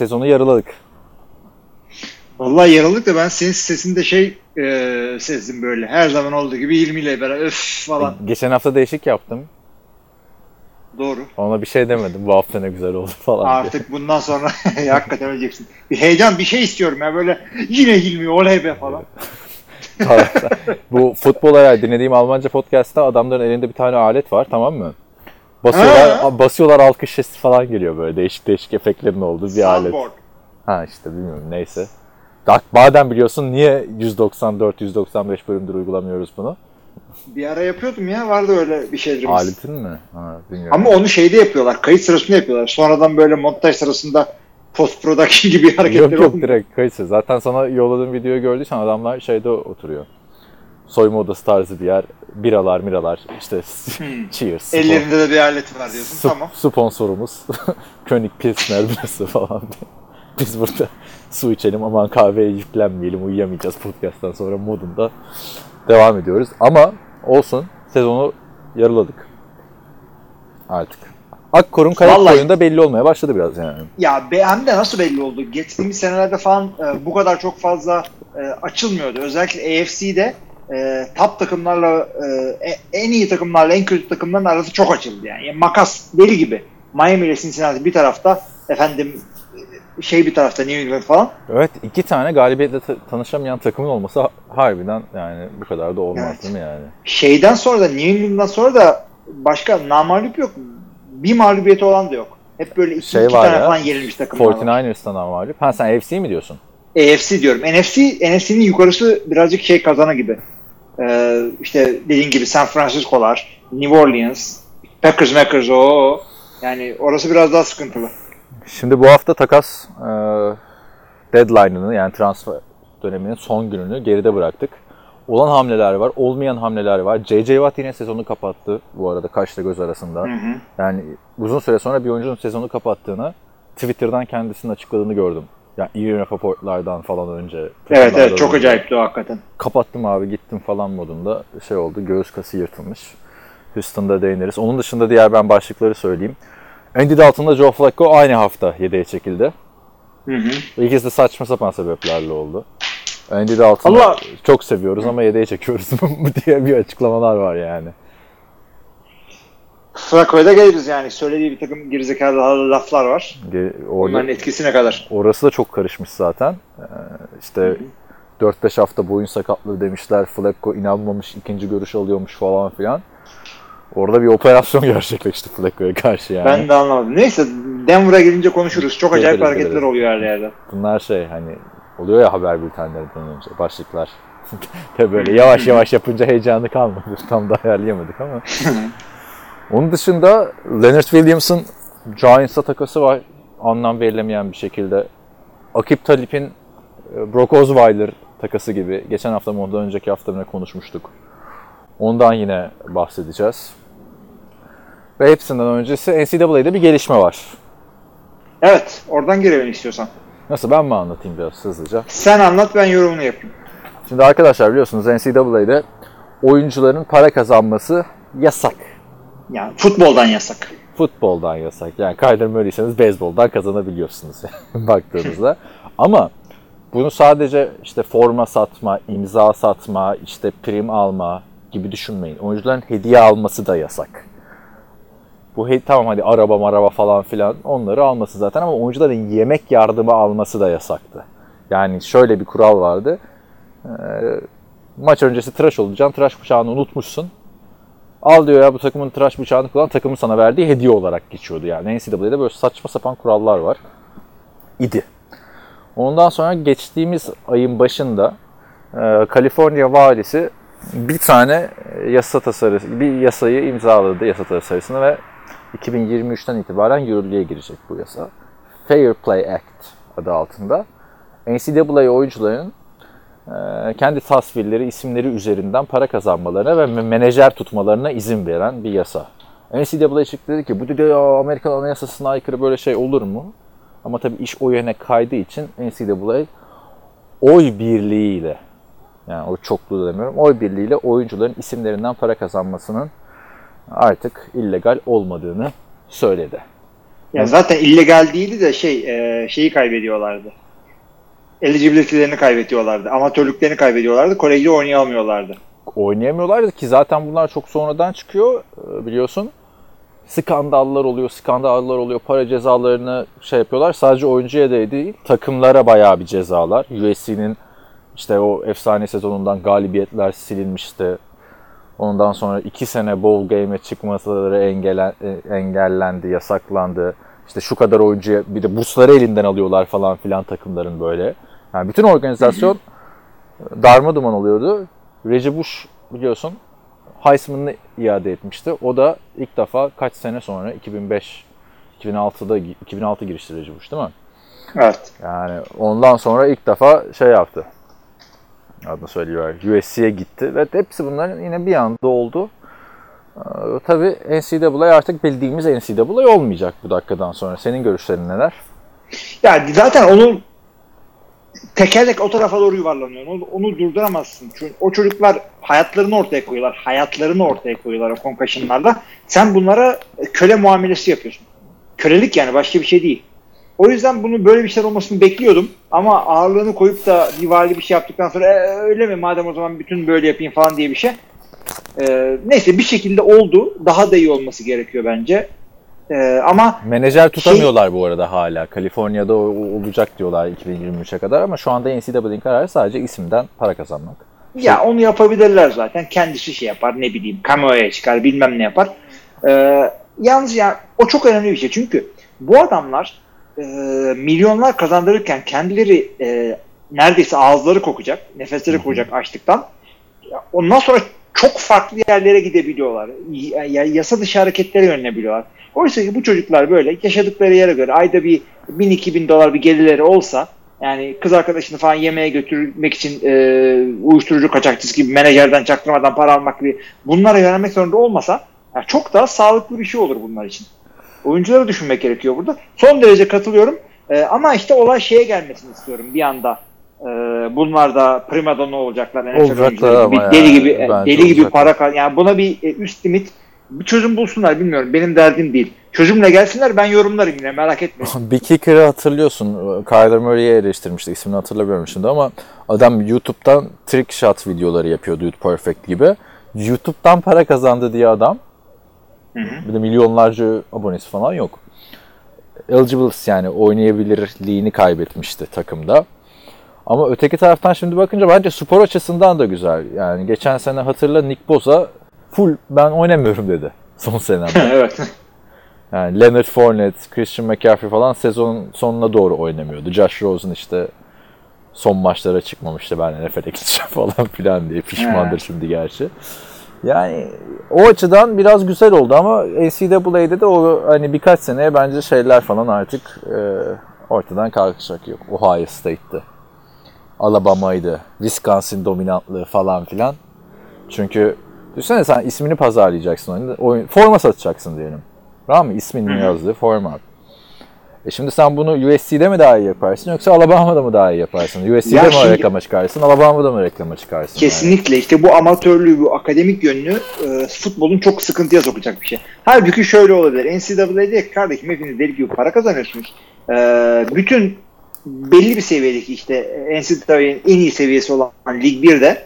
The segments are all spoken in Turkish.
Sezonu yarıladık. Vallahi yarıldık da ben senin sesini de sezdim böyle. Her zaman olduğu gibi Hilmi ile beraber öf falan. Geçen hafta değişik yaptım. Doğru. Ona bir şey demedim. Bu hafta ne güzel oldu falan. Artık diye. Bundan sonra hakikaten öleceksin. Bir heyecan, bir şey istiyorum ya böyle. Yine Hilmi olay be falan. Bu futbola dinlediğim Almanca podcast'ta adamların elinde bir tane alet var, tamam mı? Basıyorlar alkış sesi falan geliyor böyle. Değişik efektlerin olduğu bir soundboard. Alet. Ha işte bilmiyorum neyse. Madem biliyorsun niye 194-195 bölümdür uygulamıyoruz bunu? Bir ara yapıyordum ya, vardı öyle bir şeylerimiz. Aletin mi? Ha, bilmiyorum. Ama onu şeyde yapıyorlar, kayıt sırasında yapıyorlar. Sonradan böyle montaj sırasında post production gibi hareketler oluyor. Yok direkt kayıt sırasında. Zaten sana yolladığım videoyu gördüysen adamlar şeyde oturuyor. Soyma odası tarzı bir yer. Biralar işte cheers. Ellerinde de bir alet var diyorsun, tamam. Sponsorumuz König Pilsner birası falan diye. Biz burada su içelim, aman kahveye yüklenmeyelim, uyuyamayacağız podcast'tan sonra modunda devam ediyoruz. Ama olsun, sezonu yarıladık artık. Akkor'un kayak boyunda belli olmaya başladı biraz yani. Ya hem de nasıl belli oldu? Geçtiğimiz senelerde falan bu kadar çok fazla açılmıyordu. Özellikle EFC'de top takımlarla, en iyi takımlarla en kötü takımların arası çok açıldı yani. Makas deli gibi. Miami ile Cincinnati bir tarafta, efendim bir tarafta New England falan. Evet, iki tane galibiyetle tanışamayan takımın olması harbiden yani bu kadar da olmaz evet. Değil mi yani? Sonra da New England'dan sonra da başka namağlup yok. Bir mağlubiyeti olan da yok. Hep böyle iki tane falan yenilmiş takımlar var. 49ers'tan namağlup. Ha sen AFC mi diyorsun? AFC diyorum. NFC'nin yukarısı birazcık kazana gibi. İşte dediğin gibi San Francisco'lar, New Orleans, Packers yani orası biraz daha sıkıntılı. Şimdi bu hafta takas deadline'ını yani transfer döneminin son gününü geride bıraktık. Olan hamleler var, olmayan hamleler var. JJ Watt yine sezonu kapattı bu arada kaşla göz arasında. Hı. Yani uzun süre sonra bir oyuncunun sezonu kapattığını Twitter'dan kendisinin açıkladığını gördüm. Yani iyi raporlardan falan önce. Evet çok acayipti o hakikaten. Kapattım abi gittim falan modunda oldu, göğüs kası yırtılmış. Houston'da değiniriz. Onun dışında diğer ben başlıkları söyleyeyim. Andy Dalton'la Joe Flacco aynı hafta yedeğe çekildi. Hı. İkisi de saçma sapan sebeplerle oldu. Andy Dalton'u çok seviyoruz ama yedeğe çekiyoruz diye bir açıklamalar var yani. Flacco'ya da geliriz yani. Söylediği bir takım gerizekalı laflar var. Onların etkisi ne kadar? Orası da çok karışmış zaten. 4-5 hafta boyun sakatlığı demişler. Flacco inanmamış, ikinci görüş alıyormuş falan filan. Orada bir operasyon gerçekleşti Flacco'ya karşı yani. Ben de anlamadım. Neyse Denver'a gelince konuşuruz. Çok acayip hareketler oluyor her yerde. Bunlar oluyor ya haber bültenlerinden önce başlıklar. Tabii böyle yavaş yapınca heyecanı kalmadı. Tam da ayarlayamadık ama. Onun dışında Leonard Williams'ın Giants'a takası var. Anlam verilemeyen bir şekilde. Akip Talip'in Brock Osweiler takası gibi. Geçen hafta mı ondan önceki hafta bile konuşmuştuk. Ondan yine bahsedeceğiz. Ve hepsinden öncesi NCAA'de bir gelişme var. Evet, oradan girelim istiyorsan. Nasıl, ben mi anlatayım biraz hızlıca? Sen anlat, ben yorumunu yapayım. Şimdi arkadaşlar biliyorsunuz NCAA'de oyuncuların para kazanması yasak. Yani futboldan yasak. Futboldan yasak. Yani kaydırmıyorsanız beyzboldan kazanabiliyorsunuz baktığınızda. Ama bunu sadece forma satma, imza satma, prim alma gibi düşünmeyin. Oyuncuların hediye alması da yasak. Bu tamam hadi araba falan filan onları alması zaten ama oyuncuların yemek yardımı alması da yasaktı. Yani şöyle bir kural vardı. Maç öncesi tıraş olacaksın. Tıraş bıçağını unutmuşsun. Al diyor ya bu takımın tıraş bıçağını kullan. Takımın sana verdiği hediye olarak geçiyordu. Yani NCAA'de böyle saçma sapan kurallar var. Ondan sonra geçtiğimiz ayın başında Kaliforniya valisi bir tane yasayı imzaladı yasa tasarısını ve 2023'ten itibaren yürürlüğe girecek bu yasa. Fair Play Act adı altında NCAA oyuncuların kendi tasvirleri, isimleri üzerinden para kazanmalarına ve menajer tutmalarına izin veren bir yasa. NCAA çıktı dedi ki bu diyor Amerikan Anayasası'na aykırı böyle şey olur mu? Ama tabii iş o yöne kaydığı için NCAA oy birliğiyle, yani o çokluğu demiyorum, oy birliğiyle oyuncuların isimlerinden para kazanmasının artık illegal olmadığını söyledi. Ya zaten illegal değildi de şeyi kaybediyorlardı. Eligibility'lerini kaybediyorlardı. Amatörlüklerini kaybediyorlardı. Kolejde oynayamıyorlardı. Oynayamıyorlardı ki zaten bunlar çok sonradan çıkıyor biliyorsun. Skandallar oluyor. Para cezalarını yapıyorlar. Sadece oyuncuya değil, takımlara bayağı bir cezalar. USC'nin işte o efsane sezonundan galibiyetler silinmişti. Ondan sonra 2 sene bowl game'e çıkmaları engellendi, yasaklandı. İşte şu kadar oyuncuya bir de bursları elinden alıyorlar falan filan takımların böyle. Yani bütün organizasyon darma duman oluyordu. Reggie Bush biliyorsun Heisman'ını iade etmişti. O da ilk defa kaç sene sonra 2006 girişti Reggie Bush değil mi? Evet. Yani ondan sonra ilk defa yaptı. Adını söylüyor. USC'ye gitti ve hepsi bunların yine bir anda oldu. Tabii NCAA artık bildiğimiz NCAA olmayacak bu dakikadan sonra. Senin görüşlerin neler? Ya zaten onun tekerlek o tarafa doğru yuvarlanıyor. Onu durduramazsın. Çünkü o çocuklar hayatlarını ortaya koyuyorlar o concussion'larla. Sen bunlara köle muamelesi yapıyorsun. Kölelik yani, başka bir şey değil. O yüzden bunun böyle bir şeyler olmasını bekliyordum. Ama ağırlığını koyup da divali bir şey yaptıktan sonra öyle mi madem o zaman bütün böyle yapayım falan diye bir şey. Neyse bir şekilde oldu. Daha da iyi olması gerekiyor bence. Ama menajer tutamıyorlar bu arada hala. Kaliforniya'da olacak diyorlar 2023'e kadar ama şu anda NCAA'nin kararı sadece isimden para kazanmak. Ya onu yapabilirler zaten. Kendisi yapar, ne bileyim kamuoya çıkar, bilmem ne yapar. Yalnız ya o çok önemli bir şey. Çünkü bu adamlar milyonlar kazandırırken kendileri neredeyse ağızları kokacak, nefesleri kokacak açlıktan. Ondan sonra çok farklı yerlere gidebiliyorlar. Yasa dışı hareketlere yönelebiliyorlar. Oysa ki bu çocuklar böyle yaşadıkları yere göre ayda bir 1000-2000 dolar bir gelirleri olsa, yani kız arkadaşını falan yemeğe götürmek için uyuşturucu kaçakçısı gibi menajerden çaktırmadan para almak gibi bunlara yönelmek zorunda olmasa yani çok daha sağlıklı bir şey olur bunlar için. Oyuncuları düşünmek gerekiyor burada. Son derece katılıyorum. Ama işte olay gelmesini istiyorum bir anda. Bunlar da primadonna olacaklar. Olacaklar gibi, deli gibi para yani buna bir üst limit bir çözüm bulsunlar, bilmiyorum. Benim derdim değil. Çözümle gelsinler, ben yorumlarım yine, merak etme. Bir kicker'ı hatırlıyorsun. Kyler Murray'i eleştirmişti. İsmini hatırlamıyorum şimdi ama adam YouTube'dan trick shot videoları yapıyor, Dude Perfect gibi. YouTube'dan para kazandı diye adam. Bir de milyonlarca abonesi falan yok. Eligibles yani oynayabilirliğini kaybetmişti takımda. Ama öteki taraftan şimdi bakınca bence spor açısından da güzel. Yani geçen sene hatırla Nick Bosa full ben oynamıyorum dedi son senemde. Evet. Yani Leonard Fournette, Christian McCaffrey falan sezon sonuna doğru oynamıyordu. Josh Rosen son maçlara çıkmamıştı, ben NFL'e gideceğim falan filan diye pişmandır şimdi gerçi. Yani o açıdan biraz güzel oldu ama NCAA'de de o birkaç seneye bence şeyler falan artık ortadan kalkacak, yok. Ohio State'ti, Alabama'ydı, Wisconsin dominantlığı falan filan. Çünkü düşünsene sen ismini pazarlayacaksın, forma satacaksın diyelim. Tamam mı? İsminin yazdığı forma. Şimdi sen bunu USC'de mi daha iyi yaparsın yoksa Alabama'da mı daha iyi yaparsın? USC'de mi reklama çıkarsın, Alabama'da mı reklama çıkarsın? Kesinlikle yani. İşte bu amatörlüğü, bu akademik yönünü futbolun çok sıkıntıya sokacak bir şey. Halbuki şöyle olabilir. NCAA'de kardeşim hepiniz deli gibi para kazanıyorsunuz. Bütün belli bir seviyedeki NCAA'nin en iyi seviyesi olan Lig 1'de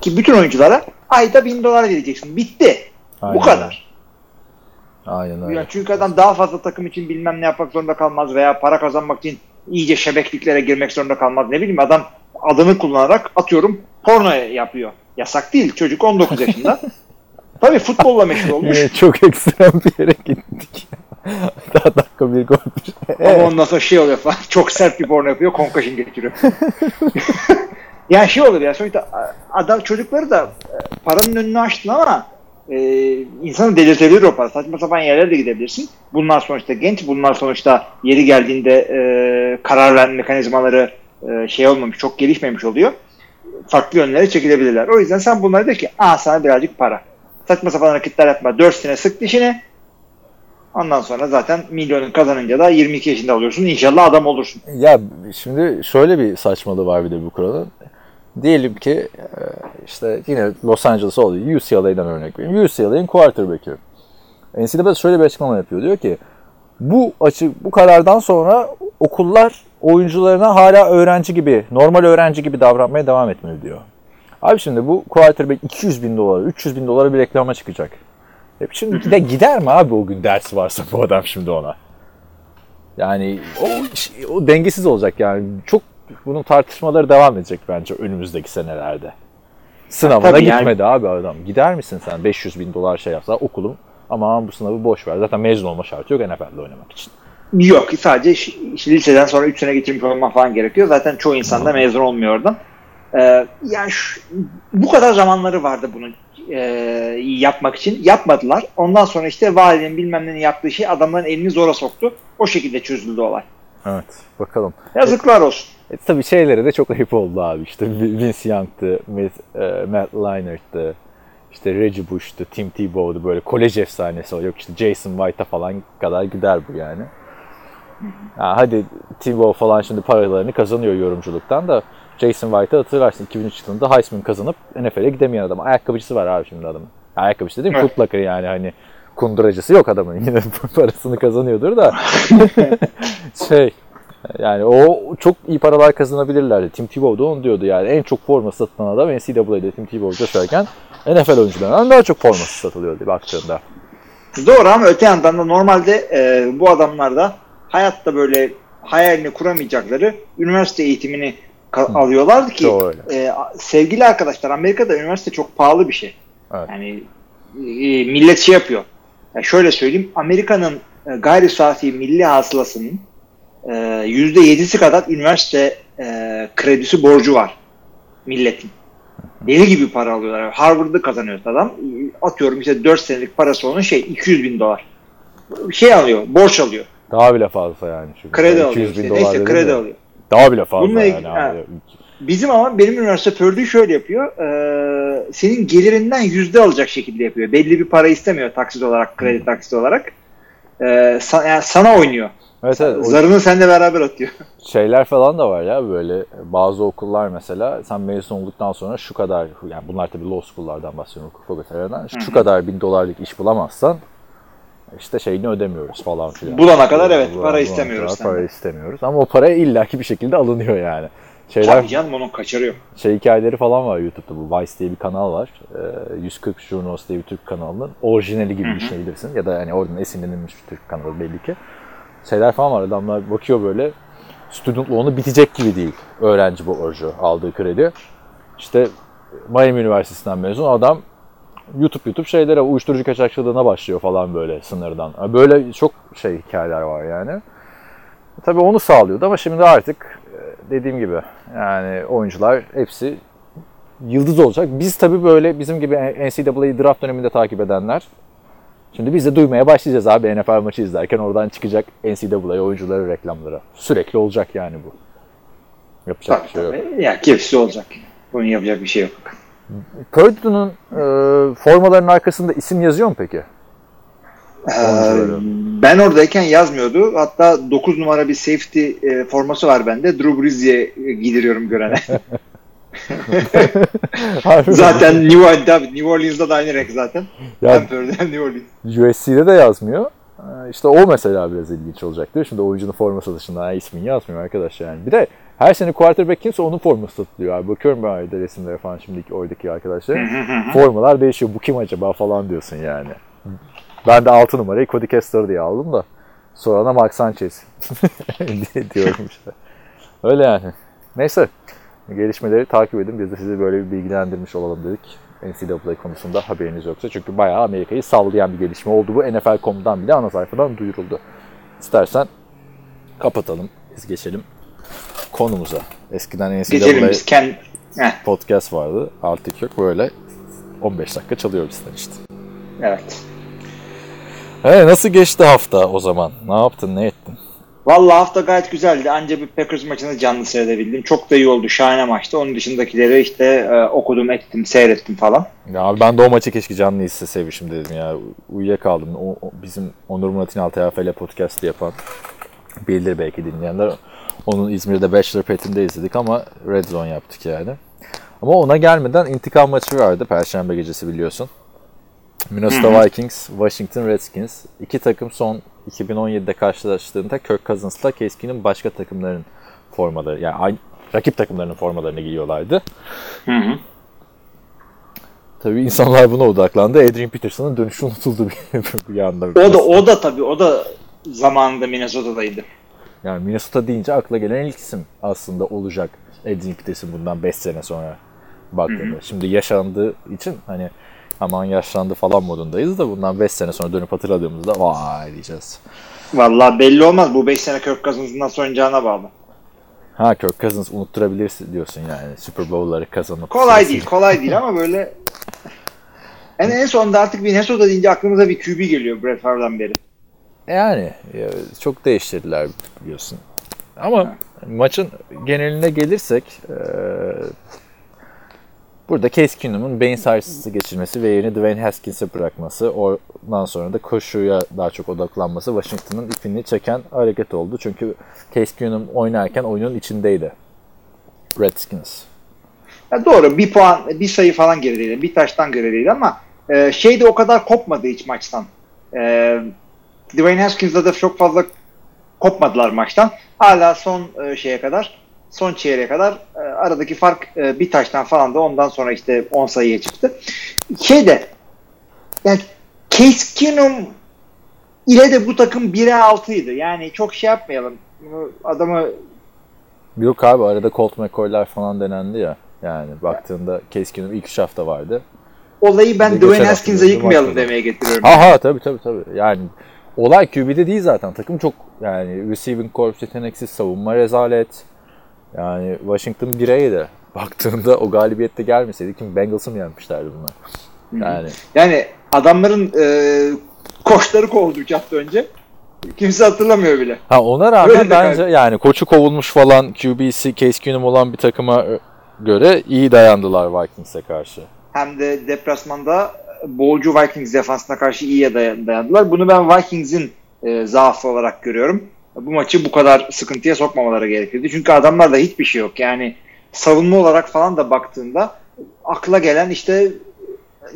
ki bütün oyunculara ayda 1000 dolar vereceksin. Bitti. Aynen. Bu kadar. Aynen öyle. Yani çünkü adam daha fazla takım için bilmem ne yapmak zorunda kalmaz veya para kazanmak için iyice şebekliklere girmek zorunda kalmaz. Ne bileyim adam adını kullanarak atıyorum porno yapıyor. Yasak değil. Çocuk 19 yaşında. Tabii futbolla meşhur olmuş. Çok ekstrem bir yere gittik. Daha dakika bir koymuş. Ama ondan sonra oluyor falan. Çok sert bir porno yapıyor. Concussion getiriyor. Yani olur ya. Sonuçta adam çocukları da paranın önünü açtın ama insanı delirtebilir o pas. Saçma sapan yerlere de gidebilirsin. Bunlar sonuçta genç. Bunlar sonuçta yeri geldiğinde karar verme mekanizmaları olmamış, çok gelişmemiş oluyor. Farklı yönlere çekilebilirler. O yüzden sen bunlara de ki, sana birazcık para. Saçma sapan hareketler yapma. 4 sene sık dişini. Ondan sonra zaten milyonu kazanınca da 22 yaşında oluyorsun. İnşallah adam olursun. Ya şimdi şöyle bir saçmalığı var bir de bu kuralın. Diyelim ki işte yine Los Angeles oldu. UCLA'dan örnek vereyim. UCLA'nin quarterback'i. NCAA şöyle bir açıklama yapıyor. Diyor ki bu karardan sonra okullar oyuncularına hala öğrenci gibi, normal öğrenci gibi davranmaya devam etmeli diyor. Abi şimdi bu quarterback $200,000, $300,000 bir reklama çıkacak. Hep şimdi de gider mi abi o gün dersi varsa bu adam şimdi ona? Yani o dengesiz olacak yani. Çok bunun tartışmaları devam edecek bence önümüzdeki senelerde. Sınavına gitmedi yani. Abi adam. Gider misin sen $500,000 yapsa okulum ama bu sınavı boş ver. Zaten mezun olma şartı yok NFL'de oynamak için. Yok, sadece liseden sonra 3 sene geçirmiş olman falan gerekiyor. Zaten çoğu insan da mezun olmuyor oradan. Yani bu kadar zamanları vardı bunun yapmak için. Yapmadılar. Ondan sonra işte valinin bilmem ne yaptığı şey adamların elini zora soktu. O şekilde çözüldü olay. Evet. Bakalım. Yazıklar olsun. Tabii şeylere de çok ayıp oldu abi. İşte Vince Young'tı, Matt Leiner'tı, işte Reggie Bush'tu, Tim Tebow'du, böyle kolej efsanesi o. Yok işte Jason White'a falan kadar gider bu yani. Ya hadi Tebow falan şimdi paralarını kazanıyor yorumculuktan da Jason White'ı hatırlarsın 2003 yılında Heisman kazanıp NFL'e gidemeyen adam. Ayakkabıcısı var abi şimdi adamın. Ayakkabıcısı değil mi? Evet. Footlocker yani hani kunduracısı yok adamın. Yine parasını kazanıyordur da yani o çok iyi paralar kazanabilirlerdi. Tim Tebow da onu diyordu yani. En çok forma satılan adam NCAA'de Tim Tebow coşarken NFL oyuncularından daha çok forması satılıyordu baktığında. Doğru ama öte yandan da normalde bu adamlar da hayatta böyle hayalini kuramayacakları üniversite eğitimini alıyorlardı ki sevgili arkadaşlar, Amerika'da üniversite çok pahalı bir şey. Evet. Yani millet yapıyor. Yani şöyle söyleyeyim, Amerika'nın gayri safi milli hasılasının %7'si kadar üniversite kredisi borcu var milletin. Deli gibi para alıyorlar. Yani Harvard'ı kazanıyor adam. Atıyorum işte 4 senelik parası onun $200,000. Alıyor, borç alıyor. Daha bile fazla yani. Çünkü kredi alıyor. Neyse kredi alıyor. Daha bile fazla bununla ilgili, yani. Bizim ama benim üniversite pördüğü şöyle yapıyor. Senin gelirinden %1 alacak şekilde yapıyor. Belli bir para istemiyor taksit olarak, kredi taksit olarak. Yani sana oynuyor. Evet, evet. Zarını seninle beraber atıyor. Şeyler falan da var ya böyle bazı okullar mesela sen mezun olduktan sonra şu kadar yani bunlar tabii law school'lardan bahsediyorum, hukuk fakültelerinden şu kadar $1,000 iş bulamazsan işte şeyini ödemiyoruz falan filan. Bulana kadar evet para istemiyoruz. Para istemiyoruz ama o para illaki bir şekilde alınıyor yani. Tabii canım onun kaçırıyor. Hikayeleri falan var YouTube'da bu Vice diye bir kanal var. 140 Journos diye bir Türk kanalının orijinali gibi düşünebilirsin ya da hani oradan esinlenilmiş bir Türk kanalı belli ki. Şeyler falan var adamlar bakıyor böyle student loan'u bitecek gibi değil öğrenci borcu aldığı kredi. İşte Miami Üniversitesi'nden mezun adam YouTube şeylere uyuşturucu kaçakçılığına başlıyor falan böyle sınırdan. Böyle çok hikayeler var yani. Tabii onu sağlıyordu ama şimdi artık dediğim gibi yani oyuncular hepsi yıldız olacak. Biz tabii böyle bizim gibi NCAA'yı draft döneminde takip edenler şimdi biz de duymaya başlayacağız abi NFL maçı izlerken oradan çıkacak NCAA oyuncuları reklamları. Sürekli olacak yani bu. Yapacak tabii, bir şey yok. Tabii. Ya kimse olacak. Bunun yapacak bir şey yok. Purdue'nun formalarının arkasında isim yazıyor mu peki? Ben oradayken yazmıyordu. Hatta 9 numara bir safety forması var bende. Drew Brees'e gidiriyorum görene. Zaten New Orleans'da da aynı renk zaten. Yani, hem Purdue hem New Orleans. USC'de de yazmıyor. İşte o mesela biraz ilginç olacak değil mi? Şimdi oyuncunun forması dışında ismini yazmıyor arkadaş yani. Bir de her sene quarterback kimse onun forması satılıyor abi. Bakıyorum ben ayda resimlere falan şimdiki oradaki arkadaşlar. Formalar değişiyor. Bu kim acaba falan diyorsun yani. Ben de 6 numarayı Cody Kessler diye aldım da sonra da Mark Sanchez diyorum işte. Öyle yani. Neyse. Gelişmeleri takip edin. Biz de sizi böyle bir bilgilendirmiş olalım dedik. NCAA konusunda haberiniz yoksa. Çünkü bayağı Amerika'yı sallayan bir gelişme oldu. Bu NFL.com'dan bile ana sayfadan duyuruldu. İstersen kapatalım. Biz geçelim konumuza. Eskiden NCAA podcast vardı. Artık yok. Böyle 15 dakika çalıyor bizden işte. Evet. Nasıl geçti hafta o zaman? Ne yaptın, ne ettin? Valla hafta gayet güzeldi. Ancak bir Packers maçını canlı seyredebildim. Çok da iyi oldu. Şahane maçtı. Onun dışındakileri işte okudum, ettim, seyrettim falan. Ya abi ben de o maçı keşke canlı izleseymişim dedim ya. Uyuyakaldım. Bizim Onur Murat'ın Altay Afele podcast'ı yapan, bilir belki dinleyenler. Onun İzmir'de Bachelor Pet'inde izledik ama Red Zone yaptık yani. Ama ona gelmeden intikam maçı vardı. Perşembe gecesi biliyorsun. Minnesota Vikings, Washington Redskins. İki takım son 2017'de karşılaştığında Kirk Cousins'la Keskin'in başka takımların formaları, yani aynı, rakip takımlarının formalarını giyiyorlardı. Tabii insanlar buna odaklandı. Adrian Peterson'ın dönüşü unutuldu bir yanda. O da zamanında Minnesota'daydı. Yani Minnesota deyince akla gelen ilk isim aslında olacak Adrian Peterson bundan 5 sene sonra baktığında. Şimdi yaşandığı için hani aman yaşlandı falan modundayız da bundan 5 sene sonra dönüp hatırladığımızda vay diyeceğiz. Vallahi belli olmaz. Bu 5 sene Kirk Cousins'ın nasıl oynayacağına bağlı. Ha, Kirk Cousins unutturabilirsin diyorsun yani. Super Bowl'ları kazanıp. Kolay değil ama böyle. Yani en sonunda artık Minnesota deyince aklımıza bir QB geliyor Brett Favre'dan beri. Yani çok değiştirdiler biliyorsun. Ama maçın geneline gelirsek burada Case Keenum'un beyin sarsıntısı geçirmesi ve yerini Dwayne Haskins'e bırakması, ondan sonra da koşuya daha çok odaklanması Washington'ın ipini çeken hareket oldu. Çünkü Case Keenum oynarken oyunun içindeydi Redskins. Ya doğru, bir puan, bir sayı falan gerideydi, bir taştan gerideydi ama şey de o kadar kopmadı hiç maçtan. Dwayne Haskins'da da çok fazla kopmadılar maçtan. Hala son çeyreğe kadar aradaki fark bir taştan falan da ondan sonra işte 10 sayıya çıktı. Yani Case Keenum ile de bu takım 1'e 6'ydı. Yani çok şey yapmayalım. Adamı... Yok abi, arada Colt McCoy'lar falan denendi ya. Yani baktığında Case Keenum ilk 3 hafta vardı. Olayı ben Dwayne Haskins'e yıkmayalım demeye getiriyorum. Aha tabii. Yani olay QB'de değil zaten. Takım çok yani receiving corps yeteneksiz, savunma rezalet. Yani Washington 1'eydi. Baktığında o galibiyette gelmeseydi kim Bengals'ı mı yenmişlerdi bunlar? Yani adamların koçları kovuldu 2 hafta önce. Kimse hatırlamıyor bile. Ha, ona rağmen öyle bence yani koçu kovulmuş falan QB'si Case Keenum olan bir takıma göre iyi dayandılar Vikings'e karşı. Hem de deplasmanda bolcu Vikings defansına karşı iyiye dayandılar. Bunu ben Vikings'in zaafı olarak görüyorum. Bu maçı bu kadar sıkıntıya sokmamaları gerekirdi. Çünkü adamlarda hiçbir şey yok. Yani savunma olarak falan da baktığında akla gelen işte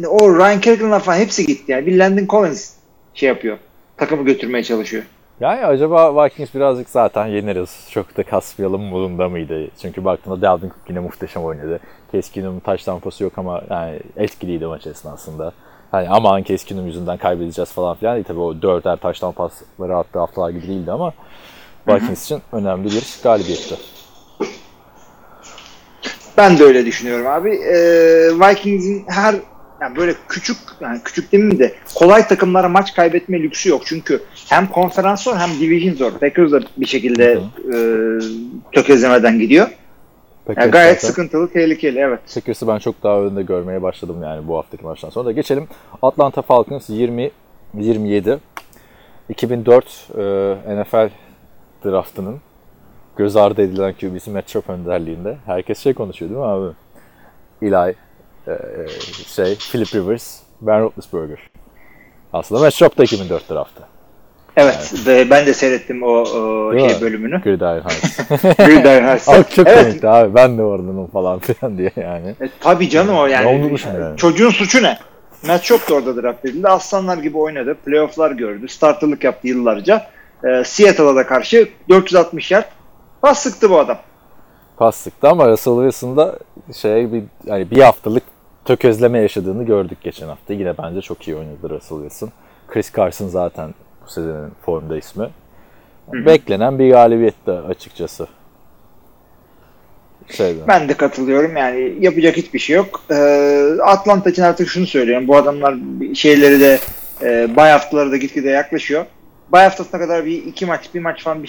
o Ryan Kerrigan'la falan hepsi gitti. Yani bir Landon Collins şey yapıyor. Takımı götürmeye çalışıyor. Yani acaba Vikings birazcık zaten yeniriz, çok da kasmayalım modunda mıydı? Çünkü baktığında Dalvin Cook yine muhteşem oynadı. Keskin'in taş tampası yok ama yani etkiliydi maç esnasında. Hani aman Keskin'in yüzünden kaybedeceğiz falan filan. Tabii o 4'er taştan pasları attığı haftalar gibi değildi ama Vikings için önemli bir galibiyetti. Ben de öyle düşünüyorum abi. Vikings'in her yani böyle küçük demeyeyim de kolay takımlara maç kaybetme lüksü yok. Çünkü hem konferans zor hem division zor. Packers da bir şekilde tökezlemeden gidiyor. Yani gayet zaten sıkıntılı, tehlikeli, evet. Packers'ı ben çok daha önde görmeye başladım yani bu haftaki maçtan sonra da. Geçelim Atlanta Falcons 20-27. 2004 NFL draftının göz ardı edilen QB'si Matt Schaub önderliğinde. Herkes şey konuşuyor değil mi abi? Eli, Philip Rivers, Ben Roethlisberger. Aslında Matt Schaub da 2004 draftı. Evet, ben de seyrettim o bölümünü. Gridiron Heights. Gridiron Heights. Çok komikti abi, ben de oradanım falan filan diye yani. Tabii canım o yani. Çocuğun suçu ne? Matt çok da orada draft edildi. Aslanlar gibi oynadı, playofflar gördü, starterlık yaptı yıllarca. Seattle'a da karşı 460 yard pas sıktı bu adam. Pas sıktı ama Russell Wilson'da bir haftalık tökezleme yaşadığını gördük geçen hafta. Yine bence çok iyi oynadı Russell Wilson. Chris Carson zaten bu sezonun formda ismi. Beklenen bir galibiyetti açıkçası. Ben de katılıyorum. Yani yapacak hiçbir şey yok. Atlanta için artık şunu söylüyorum. Bu adamlar şeyleri de bay haftaları da gitgide yaklaşıyor. Bay haftasına kadar bir maç falan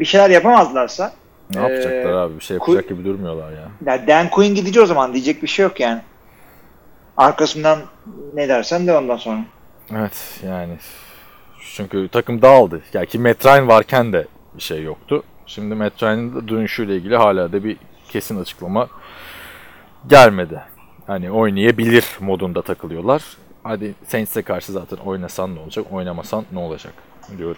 bir şeyler yapamazlarsa ne yapacaklar abi? Bir şey yapacak gibi durmuyorlar ya. Yani Dan Quinn gidici o zaman. Diyecek bir şey yok yani. Arkasından ne dersen de ondan sonra. Evet yani. Çünkü takım dağıldı. Yani ki Matt Ryan varken de bir şey yoktu. Şimdi Matt Ryan'ın dönüşüyle ilgili hala da bir kesin açıklama gelmedi. Hani oynayabilir modunda takılıyorlar. Hadi Saints'e karşı zaten oynasan ne olacak, oynamasan ne olacak diyorum.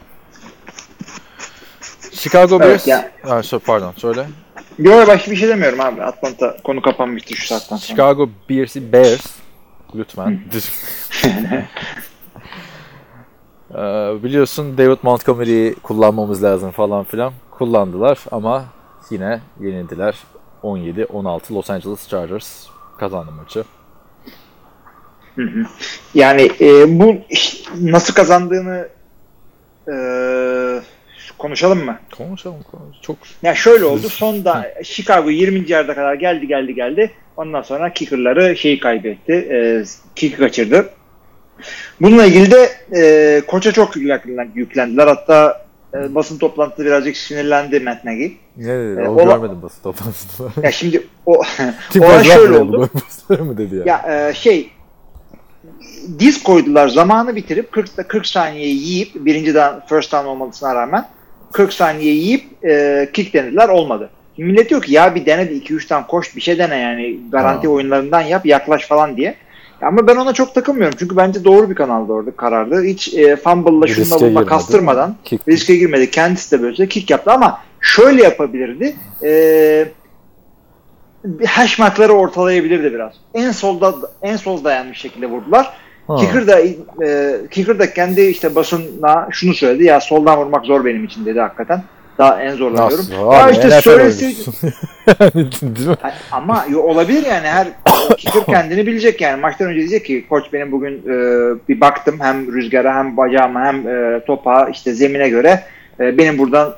Chicago Bears. Evet, pardon söyle. Yok başka bir şey demiyorum abi. Atlanta konu kapanmıştı şu saatten sonra. Chicago Bears lütfen. Biliyorsun David Montgomery'yi kullanmamız lazım falan filan. Kullandılar ama yine yenildiler. 17-16 Los Angeles Chargers kazandı maçı. Yani bu nasıl kazandığını konuşalım mı? Konuşalım. Çok. Ya yani şöyle oldu. Sonda Chicago 20. yarda kadar geldi. Ondan sonra kicker'ları kaybetti. Kick kaçırdı. Bununla ilgili de koça çok yüklendiler. Hatta basın toplantısı birazcık sinirlendi Matt Nagy. Ne dedi? Görmedim basın toplantısını. Ya şimdi o şöyle oldu. Mı dedi yani? Diz koydular, zamanı bitirip 40 saniye yiyip birinci down, first down olmasına rağmen 40 saniye yiyip kick denediler, olmadı. Millet diyor ki ya bir dene de 2-3 tane koş bir şey dene yani garanti oyunlarından yap yaklaş falan diye. Ama ben ona çok takılmıyorum çünkü bence doğru bir kanalda orada karardı. Hiç fumble'la şunla bunla kastırmadan riske girmedi. Kendisi de böyle kick yaptı ama şöyle yapabilirdi. Hash markları ortalayabilirdi biraz. En sol dayanmış şekilde vurdular. Kicker da kendi basınla şunu söyledi. Ya soldan vurmak zor benim için dedi hakikaten. Daha en zorlanıyorum. Ya işte söylesi ama olabilir yani her kicker kendini bilecek yani. Maçtan önce diyecek ki koç benim bugün bir baktım hem rüzgara hem bacağıma hem topa zemine göre benim buradan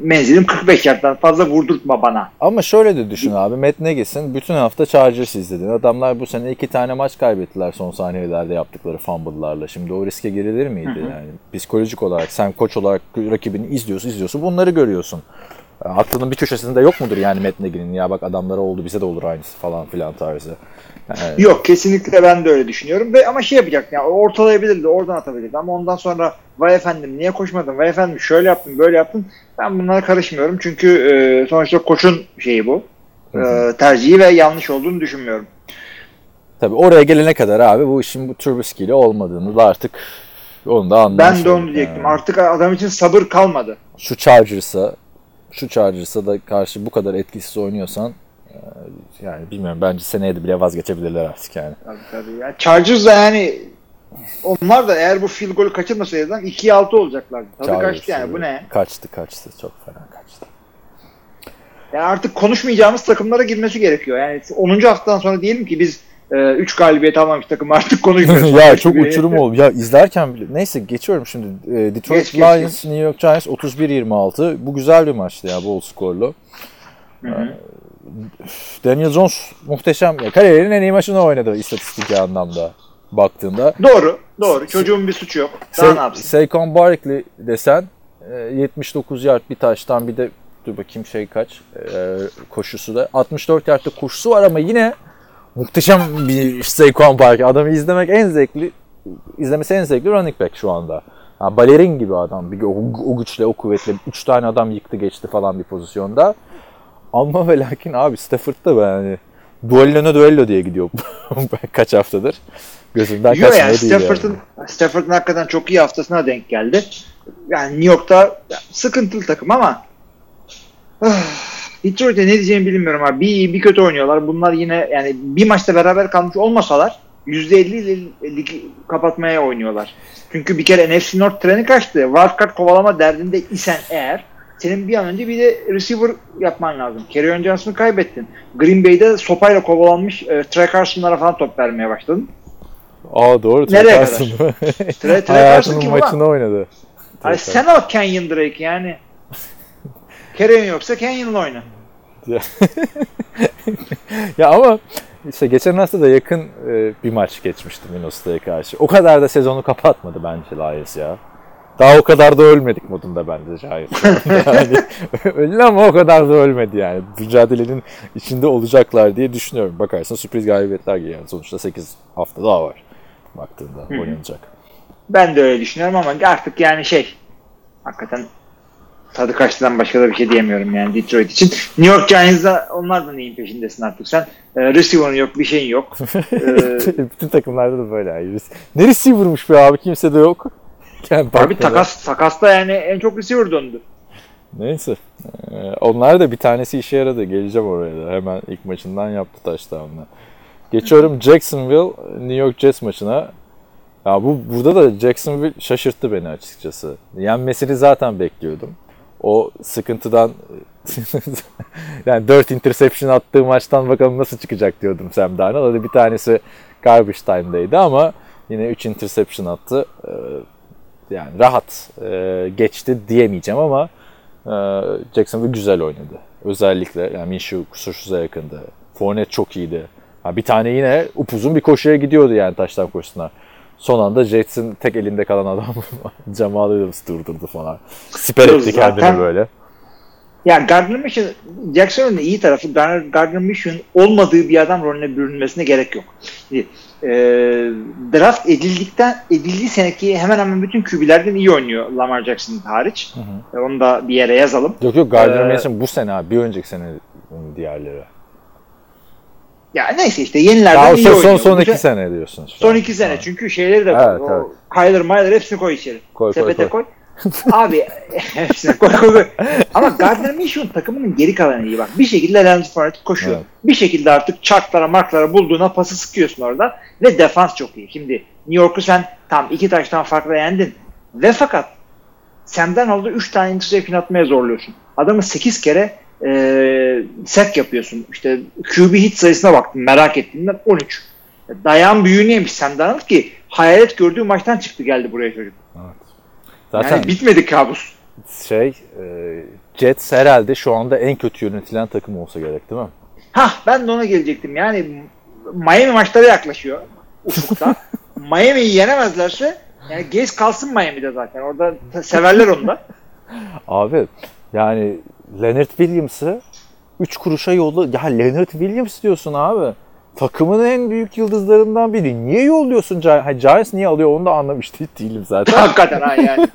menzilim 45 yardtan fazla vurdurtma bana. Ama şöyle de düşün abi. Matt Nagy'sin bütün hafta Chargers izledin. Adamlar bu sene 2 tane maç kaybettiler son saniyelerde yaptıkları fumble'larla. Şimdi o riske girilir miydi? Yani psikolojik olarak sen koç olarak rakibini izliyorsun bunları görüyorsun. Aklının bir köşesinde yok mudur yani Matt Nagy'nin ya bak adamlara oldu bize de olur aynısı falan filan tarzı. Yani... Yok kesinlikle ben de öyle düşünüyorum ve ama yapacak yani ortalayabilirdi oradan atabilirdi ama ondan sonra vay efendim niye koşmadın vay efendim şöyle yaptın böyle yaptın ben bunlara karışmıyorum çünkü sonuçta koçun şeyi bu tercihi ve yanlış olduğunu düşünmüyorum. Tabii oraya gelene kadar abi bu işin bu Trubisky ile olmadığını da artık onu da anlamıştım. Ben de onu diyecektim yani. Artık adam için sabır kalmadı. Şu Chargers'a da karşı bu kadar etkisiz oynuyorsan yani bilmiyorum bence seneye de bile vazgeçebilirler artık yani. Tabii. Yani Chargers da yani onlar da eğer bu field golü kaçırmasaydı 2-6 olacaklardı. Tabii kaçtı yani bu ne? Kaçtı çok fena kaçtı. Yani artık konuşmayacağımız takımlara girmesi gerekiyor. Yani 10. haftadan sonra diyelim ki biz 3 galibiyet almamış takım artık konuşmuyoruz. Ya çok uçurum oldu. Ya izlerken bile neyse geçiyorum şimdi. Detroit Lions, New York Giants 31-26. Bu güzel bir maçtı ya bol skorlu. Daniel Jones muhteşem. Kariyerinin en iyi maçını oynadı istatistik anlamda baktığında. Doğru. Çocuğun bir suçu yok. Daha ne yapsın? Saquon Barkley desen 79 yard bir taştan bir de dur bakayım kaç koşusu da 64 yardta koşusu var ama yine muhteşem bir Saquon Barkley. Adamı izlemesi en zevkli running back şu anda. Yani balerin gibi adam. O güçle, o kuvvetle 3 tane adam yıktı geçti falan bir pozisyonda. Ama ve lakin abi Stafford'da yani duello diye gidiyor kaç haftadır. Gözümden kaçmıyor yani, değil yani. Stafford'ın hakikaten çok iyi haftasına denk geldi. Yani New York'ta sıkıntılı takım ama Detroit'e ne diyeceğimi bilmiyorum abi. Bir iyi bir kötü oynuyorlar. Bunlar yine yani bir maçta beraber kalmış olmasalar %50 ile ligi kapatmaya oynuyorlar. Çünkü bir kere NFC North treni kaçtı. Wildcard kovalama derdinde isen eğer senin bir an önce bir de receiver yapman lazım. Kerryon Johnson'u kaybettin. Green Bay'de sopayla kovalanmış Trey Carson'lara falan top vermeye başladın. Aa doğru. Trey Carson. Trey Carson kim maçını oynadı. Ay, sen o Kenyon Drake yani. Kerryon yoksa Kenyon'la oyna. Ya ama geçen hafta da yakın bir maç geçmişti Minnesota'ya karşı. O kadar da sezonu kapatmadı bence Lions ya. Daha o kadar da ölmedik modunda bence Cahil. Yani, öyle ama o kadar da ölmedi yani. Mücadelenin içinde olacaklar diye düşünüyorum. Bakarsın sürpriz galibiyetler geliyor. Yani sonuçta 8 hafta daha var baktığında oynanacak. Ben de öyle düşünüyorum ama artık yani hakikaten tadı kaçtıdan başka da bir şey diyemiyorum yani Detroit için. New York Giants'da onlar da neyin peşindesin artık sen? Receiver'ın yok, bir şeyin yok. Bütün takımlarda da böyle. Yani. Ne receiver'mış be abi? Kimse de yok. Yani abi takasta yani en çok receiver döndü. Neyse. Onlar da bir tanesi işe yaradı. Geleceğim oraya da. Hemen ilk maçından yaptı touchdown'la. Geçiyorum Jacksonville New York Jets maçına. Ya burada da Jacksonville şaşırttı beni açıkçası. Yenmesini zaten bekliyordum. O sıkıntıdan yani 4 interception attığı maçtan bakalım nasıl çıkacak diyordum Sam Darnold'a. Bir tanesi garbage time'daydı ama yine 3 interception attı. Yani rahat geçti diyemeyeceğim ama Jacksonville güzel oynadı. Özellikle yani Minshew kusursuza yakındı. Fournette çok iyiydi. Ha, bir tane yine upuzun bir koşuya gidiyordu yani touchdown koşusuna. Son anda Jets'in tek elinde kalan adam Jamal Adams durdurdu falan. Siper etti kendini böyle. Ya Gardner Minshew, Jackson'ın iyi tarafı Gardner Minshew'un olmadığı bir adam rolüne bürünmesine gerek yok. Draft edildiği seneki hemen hemen bütün QB'lerden iyi oynuyor Lamar Jackson hariç. Hı hı. Onu da bir yere yazalım. Yok Gardner Minshew bu sene abi, bir önceki sene diğerleri. Ya neyse yenilerden iyi oynuyor. Son iki sene diyorsun. Son iki sene çünkü şeyleri de koy. Evet. Kyler hepsini koy içeri. Sepete koy. Abi hepsini koy. Ama Gardner Minshew'un takımının geri kalanı iyi bak. Bir şekilde Leonard Fournette koşuyor. Evet. Bir şekilde artık çarklara marklara bulduğuna pası sıkıyorsun orada. Ve defans çok iyi. Şimdi New York'u sen tam 2 taştan farkla yendin. Ve fakat senden oldu 3 tane interception atmaya zorluyorsun. Adamı 8 kere set yapıyorsun. İşte QB hit sayısına baktım. Merak ettiğimden 13. Dayan büyüğünü yemiş Sam Darnold ki hayalet gördüğü maçtan çıktı geldi buraya çocuk. Evet. Zaten yani bitmedi kabus. Jets herhalde şu anda en kötü yönetilen takım olsa gerek değil mi? Hah ben de ona gelecektim. Yani Miami maçları yaklaşıyor ufukta. Miami'yi yenemezlerse yani Gaze kalsın Miami'de zaten. Orada severler onu da. Abi yani Leonard Williams'ı 3 kuruşa yolladı. Ya Leonard Williams diyorsun abi. Takımın en büyük yıldızlarından biri. Niye yolluyorsun? Giants niye alıyor onu da anlamış değilim zaten. Hakikaten ha yani.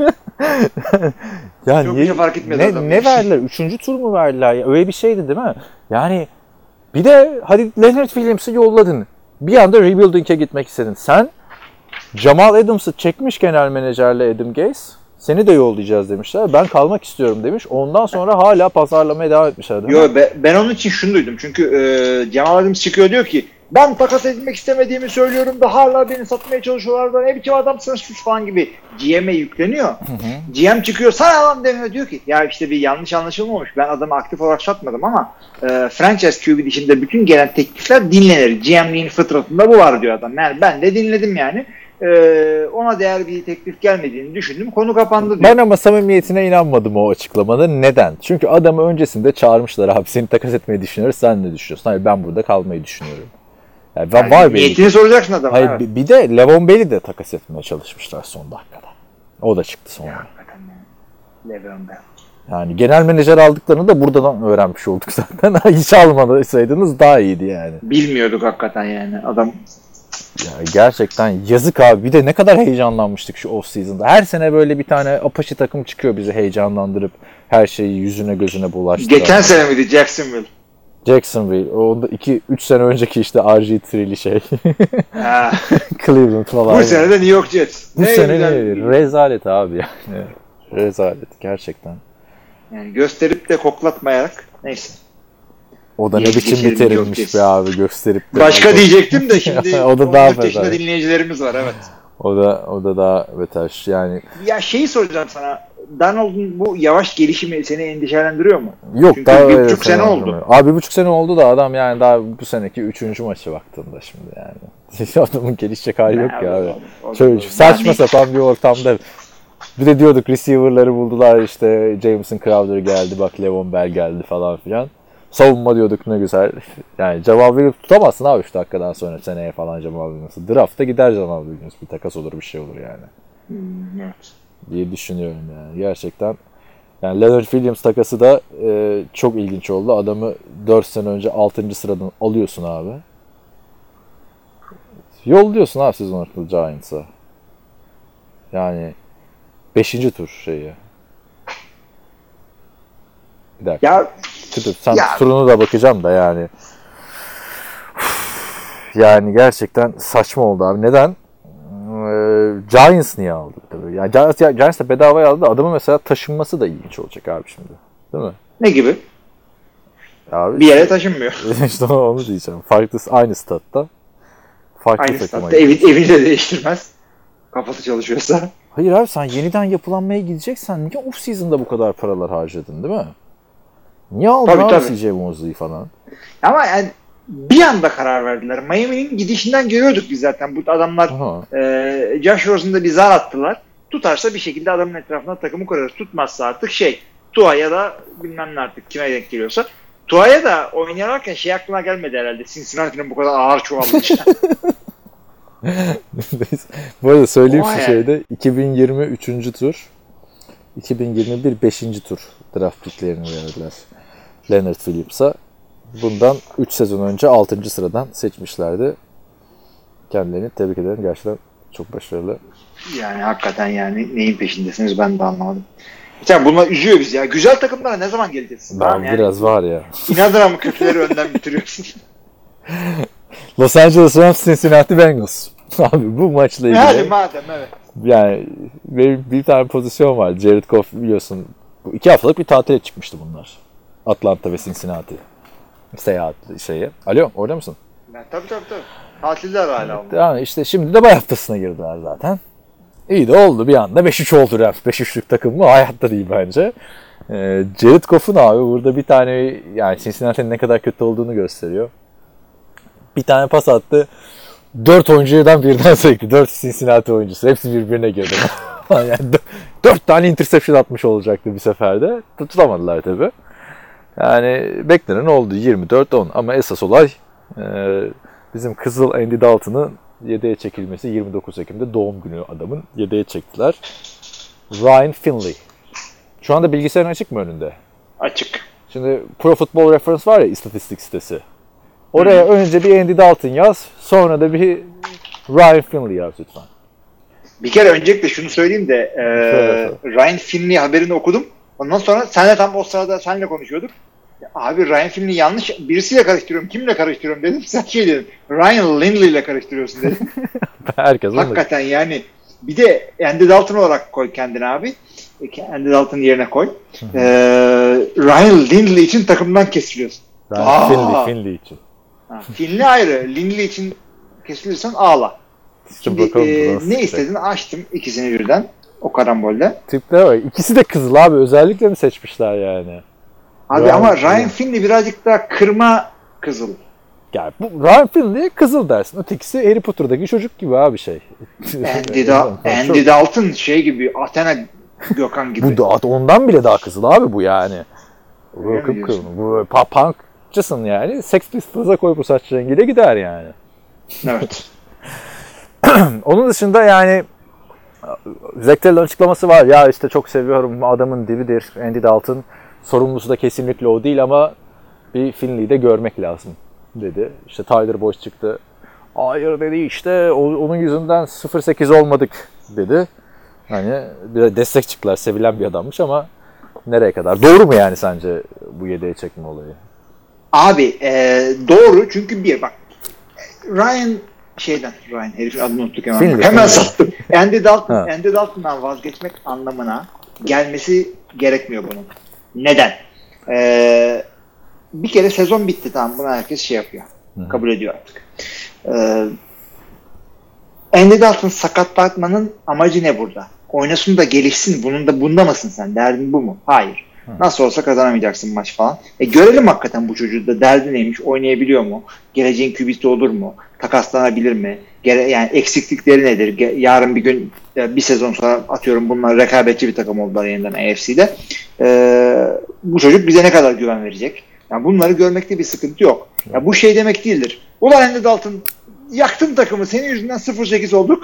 Yani çok niye, fark etmez adam. Ne verdiler? 3. tur mu verdiler? Ya? Öyle bir şeydi değil mi? Yani bir de hadi Leonard Williams'ı yolladın. Bir anda rebuilding'e gitmek istedin. Sen Jamal Adams'ı çekmiş genel menajerle Adam Gase. Seni de yollayacağız demişler. Ben kalmak istiyorum demiş. Ondan sonra hala pazarlamaya devam etmişler. Yok ben onun için şunu duydum. Çünkü Jamal Adams çıkıyor diyor ki ben takas edilmek istemediğimi söylüyorum da hala beni satmaya çalışıyorlar da ne biçim adamsınız siz falan gibi GM'e yükleniyor. Hı hı. GM çıkıyor sana adam demiyor diyor ki ya işte bir yanlış anlaşılmamış. Ben adamı aktif olarak satmadım ama franchise QB dışında bütün gelen teklifler dinlenir. GM'liğin fıtratında bu var diyor adam. Yani ben de dinledim yani. Ona değer bir teklif gelmediğini düşündüm. Konu kapandı diyor. Ben ama samimiyetine inanmadım o açıklamada. Neden? Çünkü adamı öncesinde çağırmışlar abi seni takas etmeyi düşünüyoruz. Sen ne düşünüyorsun? Hayır ben burada kalmayı düşünüyorum. Yani var niyetini soracaksın adama. Hayır, evet. Bir de Le'Veon Bell'i de takas etmeye çalışmışlar son dakikada. O da çıktı sonra. Ya, Le'Veon Bell. Yani genel menajer aldıklarını da buradan öğrenmiş olduk zaten. Hiç almasaydınız daha iyiydi yani. Bilmiyorduk hakikaten yani. Adam ya gerçekten yazık abi. Bir de ne kadar heyecanlanmıştık şu off-season'da. Her sene böyle bir tane apaçı takım çıkıyor bizi heyecanlandırıp her şeyi yüzüne gözüne bulaştıran. Geçen sene miydi Jacksonville? Jacksonville. O 2-3 sene önceki işte RG3'li şey. Cleveland falan. Bu sene de New York Jets. Bu sene rezalet abi yani. Rezalet gerçekten. Yani gösterip de koklatmayarak neyse. O da ne biçim bir terimmiş be abi gösterip de. Başka diyecektim de şimdi o da daha beter. Dinleyicilerimiz var evet. O da daha beter yani. Ya soracağım sana. Darnold'un bu yavaş gelişimi seni endişelendiriyor mu? Yok. Çünkü daha bir buçuk sene oldu. Abi 1,5 sene oldu da adam yani daha bu seneki 3. maçı baktığında şimdi yani. Adamın gelişecek hali yok ya abi. Şöyle saçma sapan bir ortamda. Bir de diyorduk receiver'ları buldular işte Jameson Crowder geldi bak Le'Veon Bell geldi falan filan. Savunma diyorduk ne güzel. Yani Jamal Williams tutamazsın abi 3 dakikadan sonra seneye falan Jamal Williams'ı. Draft'ta gider Jamal Williams. Bir takas olur bir şey olur yani. Evet. Diye düşünüyorum yani. Gerçekten yani Leonard Williams takası da çok ilginç oldu. Adamı 4 sene önce 6. sıradan alıyorsun abi. Yolluyorsun abi sezon ortasında Giants'a. Yani 5. tur şeyi. Bir dakika. Ya, sen turuna da bakacağım da yani. Yani gerçekten saçma oldu abi. Neden? Giants niye aldı? Yani Giants da bedavaya aldı da adamın mesela taşınması da ilginç olacak abi şimdi. Değil mi? Ne gibi? Abi, bir yere taşınmıyor. İşte onu diyeceğim. Farklı, aynı statta. Farklı aynı statta. Evini de değiştirmez. Kafası çalışıyorsa. Hayır abi, sen yeniden yapılanmaya gideceksen niye off-season'da bu kadar paralar harcadın değil mi? Niye aldın abi CJ Mosley falan? Ama yani bir anda karar verdiler. Miami'nin gidişinden görüyorduk biz zaten. Bu adamlar Josh Rosen'ın da bir zar attılar. Tutarsa bir şekilde adamın etrafına takımı kurarız. Tutmazsa artık Tua ya da bilmem ne artık kime denk geliyorsa. Tua'ya da oynarken aklına gelmedi herhalde. Cincinnati'nin bu kadar ağır çoğalmışlar. Bu arada söyleyeyim şu şeyde 2020 3. tur, 2021 5. tur draft picklerini verdiler Leonard Williams'a. Bundan 3 sezon önce 6. sıradan seçmişlerdi. Kendilerini tebrik ederim. Gerçekten çok başarılı. Yani hakikaten yani neyin peşindesiniz ben de anlamadım. Sen bunlar üzüyor bizi ya. Güzel takımlara ne zaman geleceksin? Ben yani biraz var ya. İnadına mı kötüleri önden bitiriyorsun? Los Angeles Rams, Cincinnati Bengals. Abi bu maçla ilgili. Hadi madem evet. Yani bir tane pozisyon var. Jared Goff biliyorsun. 2 haftalık bir tatile çıkmıştı bunlar. Atlanta ve Cincinnati. Seyahat şeyi. Alo orada mısın? Ben, tabii. Tatiller hala oldu. Yani işte şimdi de bay haftasına girdiler zaten. İyi de oldu bir anda. 5-3 oldu Rams. 5-3'lük takım mı? Hayatta değil bence. Jared Goff'un abi burada bir tane yani Cincinnati'nin ne kadar kötü olduğunu gösteriyor. Bir tane pas attı. 4 oyuncudan birden sekti. 4 Cincinnati oyuncusu. Hepsi birbirine girdi. Yani 4 tane interception atmış olacaktı bir seferde. Tutamadılar tabii. Yani beklenen oldu. 24-10. Ama esas olay bizim Kızıl Andy Dalton'ın yedeğe çekilmesi. 29 Ekim'de doğum günü adamın. Yedeğe çektiler. Ryan Finley. Şu anda bilgisayarın açık mı önünde? Açık. Şimdi Pro Football Reference var ya, istatistik sitesi. Oraya önce bir Andy Dalton yaz. Sonra da bir Ryan Finley yaz lütfen. Bir kere öncelikle şunu söyleyeyim de Ryan Finley haberini okudum. Ondan sonra senle tam o sırada senle konuşuyorduk. Ya abi Ryan Finley yanlış birisiyle karıştırıyorum. Kimle karıştırıyorum dedim. Sen dedin. Ryan Lindley ile karıştırıyorsun dedim. Herkes hakikaten anladım. Yani bir de Andy Dalton olarak koy kendini abi. Andy Dalton'ın yerine koy. Ryan Lindley için takımdan kesiliyorsun. Finley için. Ha, Finley ayrı. Lindley için kesilirsen ağla. Şimdi ne istedin? Açtım ikisini birden. O karambolde. Tipler var. İkisi de kızıl abi. Özellikle mi seçmişler yani? Abi Ryan ama Ryan Finley birazcık daha kırma kızıl. Yani bu Ryan Finley kızıl dersin. Ötekisi Harry Potter'daki çocuk gibi abi şey. Andy Dalton şey gibi. Athena Gökhan gibi. Bu da ondan bile daha kızıl abi bu yani. Bu kıpkırmızı. Bu punkçısın yani. Sex Pistols'a koy bu saç rengiyle gider yani. Evet. Onun dışında yani Zac Tell'in açıklaması var. Ya işte çok seviyorum adamın dividir Andy Dalton. Sorumlusu da kesinlikle o değil ama bir Finley'i de görmek lazım dedi. İşte Tyler Boyd çıktı. Hayır dedi işte onun yüzünden 0-8 olmadık dedi. Hani bir destek çıktılar. Sevilen bir adammış ama nereye kadar? Doğru mu yani sence bu yedeğe çekme olayı? Abi doğru çünkü bir bak Ryan herif adını unuttuk hemen sattım. Andy Dalton'dan vazgeçmek anlamına gelmesi gerekmiyor bunun. Neden? Bir kere sezon bitti tamam. Buna herkes şey yapıyor. Hı-hı. Kabul ediyor artık. Andy Dalton sakatlatmanın amacı ne burada? Oynasın da gelişsin. Bunda mısın sen? Derdin bu mu? Hayır. Hı. Nasıl olsa kazanamayacaksın maç falan. Görelim hakikaten bu çocuğu da derdi neymiş? Oynayabiliyor mu? Geleceğin kübisi olur mu? Takaslanabilir mi? Yani eksiklikleri nedir? Yarın bir gün bir sezon sonra atıyorum bunlar rekabetçi bir takım oldular yeniden EFC'de. Bu çocuk bize ne kadar güven verecek? Yani bunları görmekte bir sıkıntı yok. Yani bu şey demek değildir. Ulan Andy Dalton yaktın takımı. Senin yüzünden 0-8 olduk.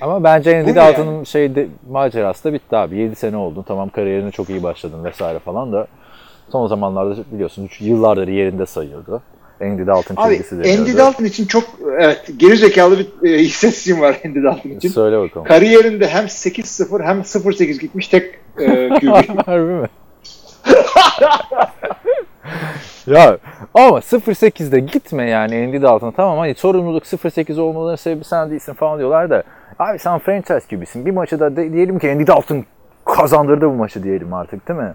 Ama bence Andy Dalton'un yani? Macerası da bitti abi. 7 sene oldu. Tamam kariyerine çok iyi başladın vesaire falan da son zamanlarda biliyorsun yıllardır yerinde sayıyordu. Andy Dalton çizgisi deniyordu. Andy Dalton için çok Evet, geri zekalı bir istatistiğim var Andy Dalton için. Söyle bakalım. Kariyerinde hem 8-0 hem 0-8 gitmiş tek QB. Harbi mi? Ya ama 0-8'de gitme yani Andy Dalton, tamam hani sorumluluk 0-8 olmalarının sebebi sen değilsin falan diyorlar da abi sen franchise QB'sin. Bir maçı da diyelim ki Andy Dalton kazandırdı bu maçı diyelim artık, değil mi?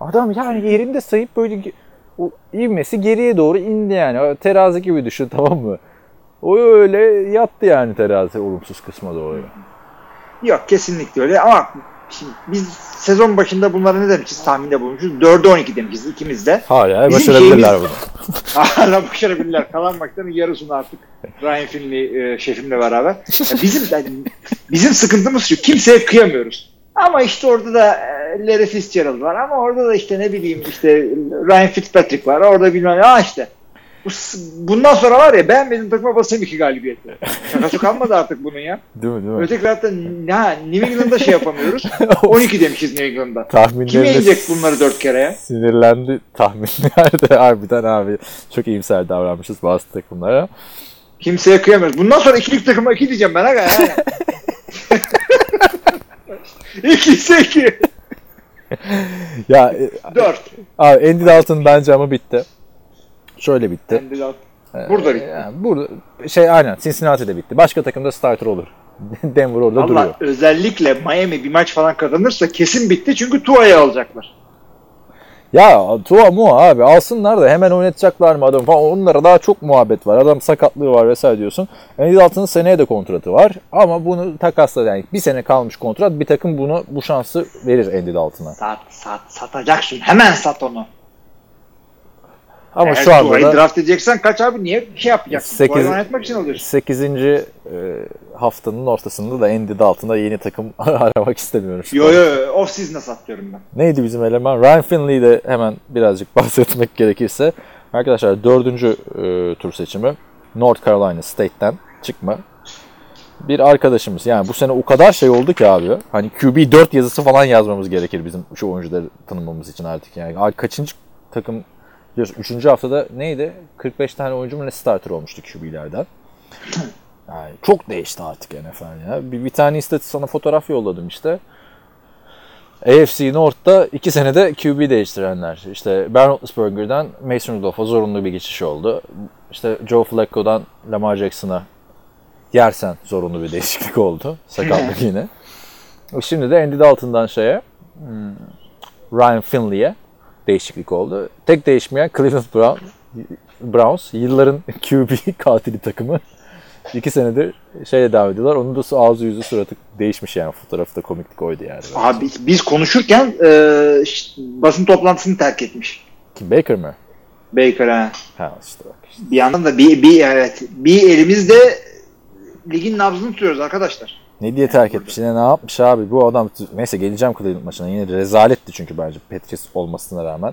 Adam yani yerinde sayıp böyle o ivmesi geriye doğru indi yani. O terazi gibi düşün, tamam mı? O öyle yattı yani terazi olumsuz kısma doğru. Yok kesinlikle öyle ama şimdi biz sezon başında bunlara ne demişiz, tahminde bulmuşuz. 4-12 demişiz ikimiz de. Hala başarabilirler bunu. Hala başarabilirler. Kalan maçların yarısını artık Ryan Finley şefimle beraber. Bizim sıkıntımız şu, kimseye kıyamıyoruz. Ama işte orada da Larry Fitzgerald var ama orada da işte ne bileyim işte Ryan Fitzpatrick var. Orada bilmem ne. İşte. Bundan sonra var ya beğenmedim takıma basayım 2 galibiyetleri. Şakası kalmadı artık bunun ya. Değil mi? Değil mi? Öteki tarafta New England'da şey yapamıyoruz. 12 demişiz New England'da. Kim yenecek bunları 4 kere ya? Sinirlendi tahminler de harbiden abi. Çok iyimser davranmışız bazı takımlara. Kimseye kıyamıyoruz. Bundan sonra ikilik takıma 2 diyeceğim ben. Aga yani. 2-8. Ya 4. Abi Andy Dalton bence ama bitti. Şöyle bitti. Andy Dalton. Burada bitti. Yani burada şey aynen Cincinnati'de bitti. Başka takımda starter olur. Denver orada Allah, duruyor. Özellikle Miami bir maç falan kazanırsa kesin bitti çünkü Tua'yı alacaklar. Ya Tua mu abi alsınlar da hemen oynatacaklar mı adam falan, onlara daha çok muhabbet var. Adam sakatlığı var vesaire diyorsun. Andy Dalton'ın seneye de kontratı var ama bunu takasla yani bir sene kalmış kontrat, bir takım bunu bu şansı verir Andy Dalton'a. Satacaksın hemen sat onu. Ama eğer şu anda da draft edeceksen kaç abi, niye bir şey yapacaksın? 8, oynatmak için alıyorsun. 8. haftanın ortasında da Andy Dalton'da yeni takım aramak istemiyorum. Yo off season'a satlıyorum ben. Neydi bizim eleman? Ryan Finley de hemen birazcık bahsetmek gerekirse. Arkadaşlar 4. tur seçimi North Carolina State'ten çıkma. Bir arkadaşımız yani bu sene o kadar şey oldu ki abi. Hani QB 4 yazısı falan yazmamız gerekir bizim şu oyuncuları tanımamız için artık yani. Abi kaçıncı takım diyorsun. 3. haftada neydi? 45 tane oyuncu starter olmuştu QB'lerden. Yani çok değişti artık NFL ya. Bir tane istatistik sana fotoğraf yolladım işte. EFC North'ta 2 senede QB değiştirenler. İşte Ben Roethlisberger'den Mason Rudolph'a zorunlu bir geçiş oldu. İşte Joe Flacco'dan Lamar Jackson'a yersen zorunlu bir değişiklik oldu. Sakatlık yine. Şimdi de Andy Dalton'dan Ryan Finley'e değişiklik oldu. Tek değişmeyen Cleveland Browns yılların QB katili takımı. 2 senedir şeyle devam ediyorlar. Onun da ağzı yüzü suratı değişmiş yani. Fotoğrafı da komiklik oydu yani. Abi biz konuşurken basın toplantısını terk etmiş. Kim? Baker mi? Baker ha işte bak. İşte. Bir yandan da bir elimizde ligin nabzını tutuyoruz arkadaşlar. Ne diye terk etmiş? Ne yapmış abi? Bu adam neyse geleceğim Cleveland maçına. Yine rezaletti çünkü bence Patriots olmasına rağmen.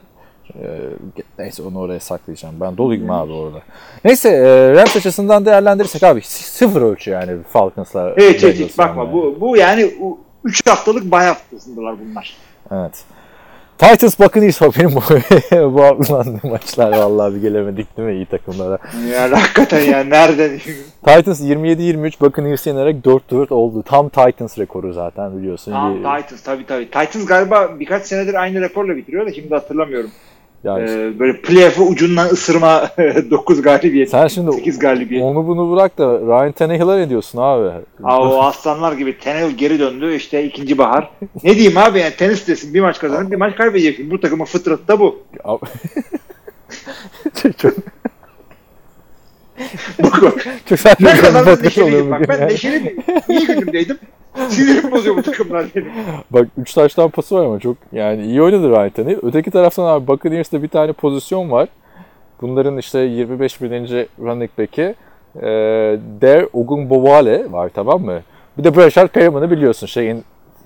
Neyse onu oraya saklayacağım. Ben doluyum abi orada. Neyse Rams açısından değerlendirirsek abi 0 ölçü yani Falcons'la. Evet bakma yani. Bu yani 3 haftalık bay haftasındalar bunlar. Evet. Titans Buccaneers benim bu aklandığım maçlar vallahi bir gelemedik değil mi iyi takımlara. Ya hakikaten ya nerede? Titans 27-23 Buccaneers'i yenerek 4-4 oldu. Tam Titans rekoru zaten biliyorsun. Tam Titans tabii. Titans galiba birkaç senedir aynı rekorla bitiriyor da şimdi hatırlamıyorum. Yani böyle playoff'u ucundan ısırma 9 galibiyet, 8 galibiyet. Onu bunu bırak da Ryan Tannehill'a ne diyorsun abi? O aslanlar gibi Tannehill geri döndü işte ikinci bahar. Ne diyeyim abi yani tenis desin bir maç kazanıp bir maç kaybedeceksin. Bu takımın fıtratı da bu. Çok saçma. Ne kazandın neşeliyim bak ben neşeliyim. İyi günümdeydim. Sinirim bozuyor bu takımlar benim. Bak 3 taştan pası var ama çok yani iyi oynadı Ryan Tannehill. Öteki taraftan abi Buccaneers'te bir tane pozisyon var. Bunların işte 25 bininci running back'i Der Ogunbowale var tamam mı? Bir de Brashard Perriman'ı biliyorsun şeyin.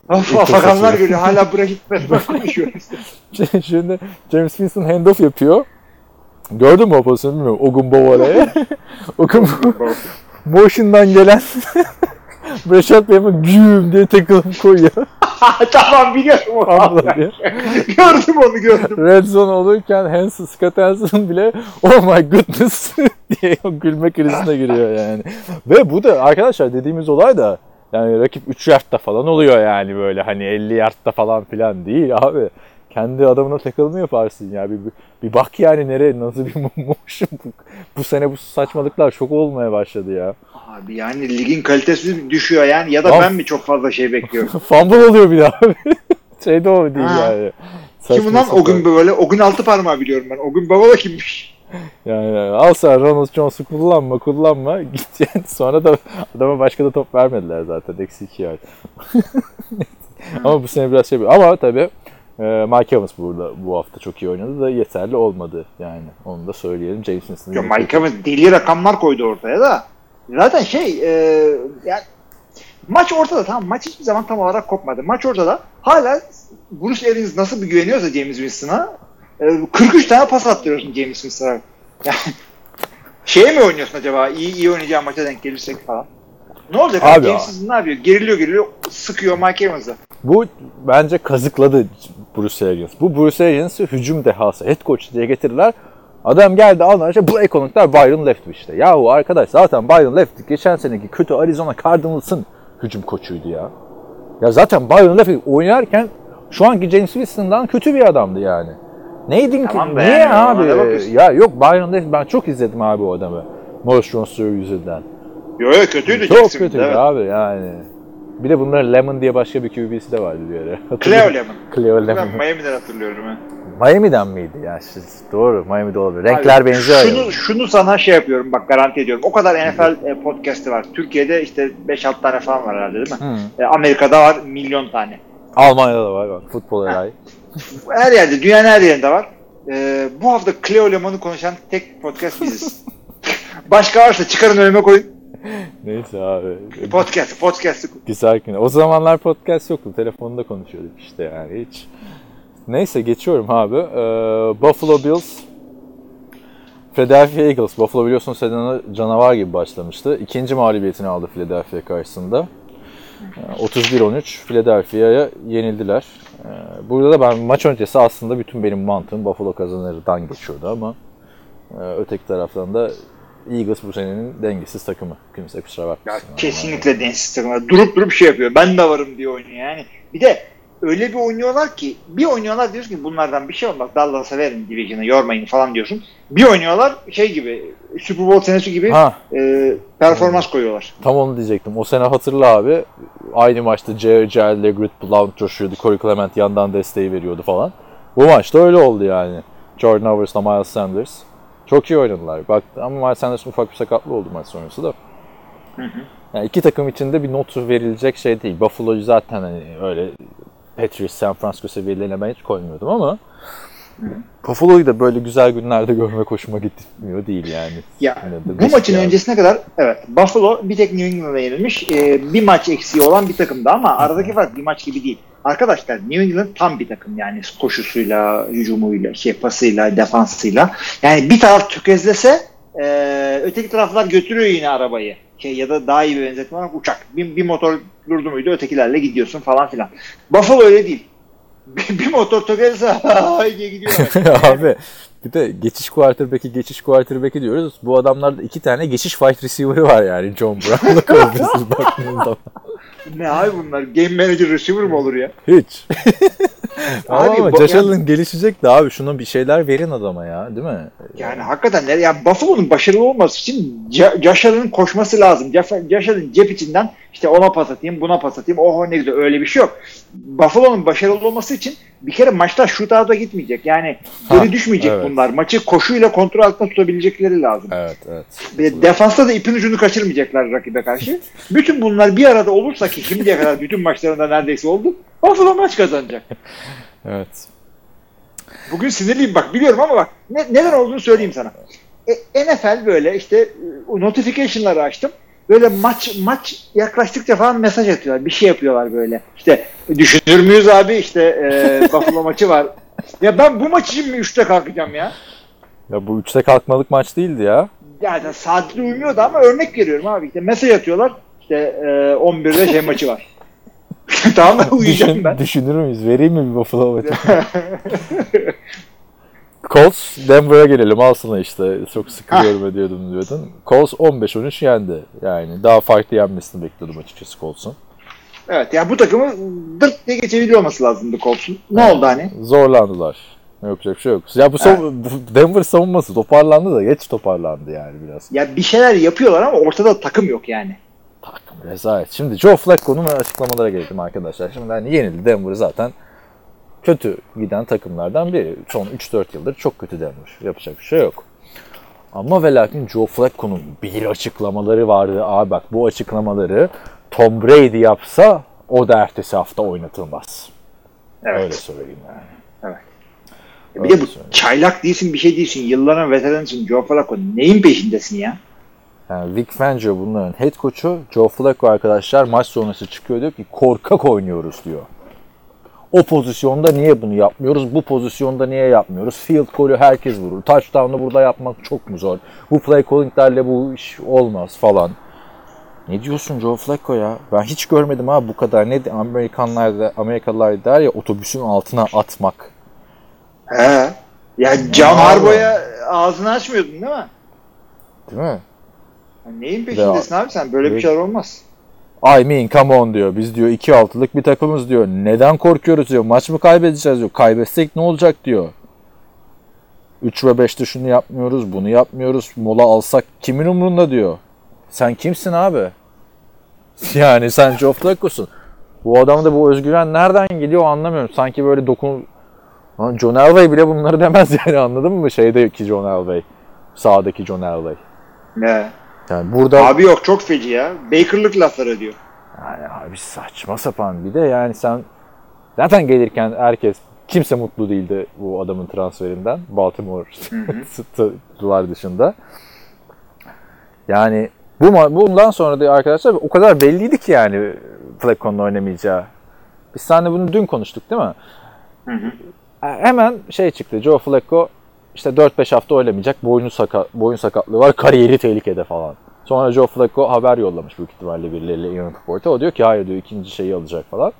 Afakanlar geliyor hala Brashard Perriman konuşuyoruz. Şimdi James Winston handoff yapıyor. Gördün mü o pozisyonu bilmiyorum. Ogunbowale'ye. Motion'dan gelen Brashard Perriman güm diye takılıp koyuyor. Tamam biliyorum onu. Abla diyor. gördüm. Red Zone olurken Hanson, Scott Hanson bile "Oh my goodness" diye gülme krizine giriyor yani. Ve bu da arkadaşlar dediğimiz olay da yani rakip 3 yardta falan oluyor yani böyle hani 50 yardta falan filan değil abi. Kendi adamına takılma yaparsın ya. Bir bak yani nereye, nasıl bir motion. Bu sene bu saçmalıklar çok olmaya başladı ya. Abi yani ligin kalitesi düşüyor yani. Ya da ben mi çok fazla şey bekliyorum? Fumble oluyor bir daha abi. Şey de o değil ha. Yani. Kim lan o gün böyle? O gün altı parmağı biliyorum ben. O gün Bavala kimmiş? Yani al sen Ronald Jones'u kullanma. Git yani. Sonra da adama başka da top vermediler zaten. Eksi 2 yani. Ama bu sene biraz şey. Ama tabii Mike Evans burada bu hafta çok iyi oynadı da yeterli olmadı yani. Onu da söyleyelim. James Winston'ın. Ya Mike Evans deli rakamlar koydu ortaya da. Zaten yani maç ortada, tamam, maç hiçbir zaman tam olarak kopmadı. Maç ortada. Hala Bruce Arians nasıl bir güveniyorsa James Winston'a 43 tane pas attırıyorsun James Winston'a. Yani mi oynuyorsun acaba? İyi oynayacağı maça denk gelirsek falan. Ne olacak abi? James Winston ne yapıyor? Geriliyor. Sıkıyor Mike Evans'ı. Bu bence kazıkladı Bruce Arians. Bu Bruce Arians'ı hücum dehası, head coach diye getirirler. Adam geldi Almanca, bu ekonomikler Byron Leftwich işte. Yahu arkadaş zaten Byron Leftwich geçen seneki kötü Arizona Cardinals'ın hücum koçuydu ya. Ya zaten Byron Leftwich oynarken şu anki James Winston'dan kötü bir adamdı yani. Neydin tamam ki? Niye abi? Ya yok Byron Leftwich ben çok izledim abi o adamı. Morris Jones'u yüzünden. Yok kötüydü. Çok kötüydü abi yani. Bir de bunların Lemon diye başka bir QB'si de vardı bir ara. Cleo Lemon. Ben Miami'den hatırlıyorum ha. Miami'den miydi ya? Doğru, Miami'de olabilir. Renkler abi, benziyor. Şunu sana şey yapıyorum bak, garanti ediyorum. O kadar NFL podcast'i var. Türkiye'de işte 5-6 tane falan var herhalde değil mi? Amerika'da var milyon tane. Almanya'da da var bak. Futbol herhalde. Her yerde, dünyanın her yerinde var. Bu hafta Cleo Lemon'u konuşan tek podcast biziz. Başka varsa çıkarın önüme koyun. Neyse abi. Podcast'ı. Güzel gün. O zamanlar podcast yoktu. Telefonda konuşuyorduk işte yani hiç. Neyse geçiyorum abi. Buffalo Bills, Philadelphia Eagles. Buffalo biliyorsunuz sezona canavar gibi başlamıştı. İkinci mağlubiyetini aldı Philadelphia karşısında. 31-13 Philadelphia'ya yenildiler. Burada da ben maç öncesi aslında bütün benim mantığım Buffalo kazanırdan geçiyordu ama öteki taraftan da Eagles bu senenin dengesiz takımı. Kimse kusura bakmasın. Ya, kesinlikle yani. Dengesiz takımı. Durup şey yapıyor. Ben de varım diye oynuyor yani. Bir de öyle bir oynuyorlar ki, bir oynuyorlar diyorsun ki bunlardan bir şey olmaz. Dallas'a verin division'ı, yormayın falan diyorsun. Bir oynuyorlar şey gibi, Super Bowl senesi gibi performans koyuyorlar. Tam onu diyecektim. O sene hatırla abi. Aynı maçta J.R. Legret Blount coşuyordu. Corey Clement yandan desteği veriyordu falan. Bu maçta öyle oldu yani. Jordan Howard'la Miles Sanders. Çok iyi oynadılar. Bak, ama Miles Sanders'ın ufak bir sakatlı oldu maç sonrası da. Yani iki takım içinde bir not verilecek şey değil. Buffalo'yu zaten hani öyle Patriots, San Francisco seviyelerine ben hiç koymuyordum ama Buffalo'yu da böyle güzel günlerde görmek hoşuma gitmiyor değil yani. Ya, bu maçın öncesine kadar evet Buffalo bir tek New England'a yenilmiş. Bir maç eksiği olan bir takımdı ama aradaki fark bir maç gibi değil. Arkadaşlar New England tam bir takım yani koşusuyla, hücumuyla, pasıyla, defansıyla. Yani bir taraf tökezlese öteki taraflar götürüyor yine arabayı. Ya da daha iyi bir benzetme olarak uçak. Bir motor durdu muydu ötekilerle gidiyorsun falan filan. Buffalo öyle değil. Bir motor tökezlese diye gidiyor. Abi bir de geçiş quarterback'i diyoruz. Bu adamlarda iki tane geçiş wide receiver'ı var yani. John Brown'la koyabilirsiniz baktığınız zaman. Ne abi bunlar? Game manager receiver mi olur ya? Hiç. Ama Josh Allen gelişecek de abi şuna bir şeyler verin adama ya değil mi? Yani hakikaten yani Buffalo'nun başarılı olması için Josh Allen'ın koşması lazım. Josh Allen cep içinden işte ona pas atayım, buna pas atayım. Oho ne güzel, öyle bir şey yok. Buffalo'nun başarılı olması için bir kere maçlar shootout'a gitmeyecek. Yani geri düşmeyecek evet. Bunlar. Maçı koşuyla kontrol altında tutabilecekleri lazım. Evet. Defansta da ipin ucunu kaçırmayacaklar rakibe karşı. Bütün bunlar bir arada olursa ki şimdiye kadar bütün maçlarında neredeyse oldu. Buffalo maç kazanacak. Evet. Bugün sinirliyim bak biliyorum ama bak neden olduğunu söyleyeyim sana. NFL böyle işte notification'ları açtım. Böyle maç yaklaştıkça falan mesaj atıyorlar. Bir şey yapıyorlar böyle. İşte düşünür müyüz abi işte Buffalo maçı var. Ya ben bu maç için mi 3'te kalkacağım ya? Ya bu 3'te kalkmalık maç değildi ya. Yani saatli uymuyordu ama örnek veriyorum abi. İşte mesaj atıyorlar. İşte 11'de maçı var. Tamam ben uyuyacağım ben. Düşünür müyüz? Vereyim mi bir Buffalo maçı? Colts, Denver'a gelelim. Alsana işte. Çok sıkılıyorum ediyordum diyordun. Colts 15-13 yendi. Yani daha farklı yenmesini bekliyordum açıkçası Colts'un. Evet ya bu takımı dırt diye geçebiliyor olması lazımdı Colts'un. Ne oldu hani? Zorlandılar. Yapacak bir şey yok. Ya bu Denver savunması toparlandı da geç toparlandı yani biraz. Ya bir şeyler yapıyorlar ama ortada takım yok yani. Takım rezalet. Şimdi Joe Flacco'nun açıklamalara geldim arkadaşlar. Şimdi hani yenildi Denver zaten. Kötü giden takımlardan biri. Son 3-4 yıldır çok kötü Denver. Yapacak bir şey yok. Ama ve lakin Joe Flacco'nun bir açıklamaları vardı. Abi bak bu açıklamaları Tom Brady yapsa o da ertesi hafta oynatılmaz. Evet. Öyle söyleyeyim yani. Evet. Bir de bu çaylak değilsin, bir şey değilsin. Yılların veteransın Joe Flacco. Neyin peşindesin ya? Yani Vic Fangio bunların head coach'u. Joe Flacco arkadaşlar maç sonrası çıkıyor diyor ki korkak oynuyoruz diyor. O pozisyonda niye bunu yapmıyoruz? Bu pozisyonda niye yapmıyoruz? Field goal'ü herkes vurur. Touchdown'u burada yapmak çok mu zor? Bu play calling'lerle bu iş olmaz falan. Ne diyorsun Joe Flacco ya? Ben hiç görmedim abi bu kadar. Ne Amerikalılar der ya otobüsün altına atmak. He. Ya John Harbaugh'a ağzını açmıyordun değil mi? Değil mi? Ya neyin peşindesin abi sen? Böyle bir şeyler olmaz. I mean come on diyor. Biz diyor 2-6'lık bir takımız diyor. Neden korkuyoruz diyor. Maç mı kaybedeceğiz diyor. Kaybetsek ne olacak diyor. 3 ve 5'te şunu yapmıyoruz. Bunu yapmıyoruz. Mola alsak kimin umurunda diyor. Sen kimsin abi? Yani sen Joe Flacco'sun. Bu adamda bu özgüven nereden geliyor anlamıyorum. Sanki böyle John Elway bile bunları demez yani anladın mı? Şeydeki John Elway. Sağdaki John Elway. Ne? Yani burada... Abi yok çok feci ya. Baker'lık lafları diyor. Yani abi saçma sapan bir de yani sen zaten gelirken kimse mutlu değildi bu adamın transferinden. Baltimore'lar dışında. Yani bundan sonra da arkadaşlar o kadar belliydi ki yani Flacco'nun oynamayacağı. Biz seninle bunu dün konuştuk değil mi? Hı. Hemen çıktı. Joe Flacco işte 4-5 hafta oynamayacak. Boyun sakatlığı var. Kariyeri tehlikede falan. Sonra Joe Flacco haber yollamış büyük ihtimalle birileriyle Ian Rappaport'a. O diyor ki hayır diyor ikinci şeyi alacak falan.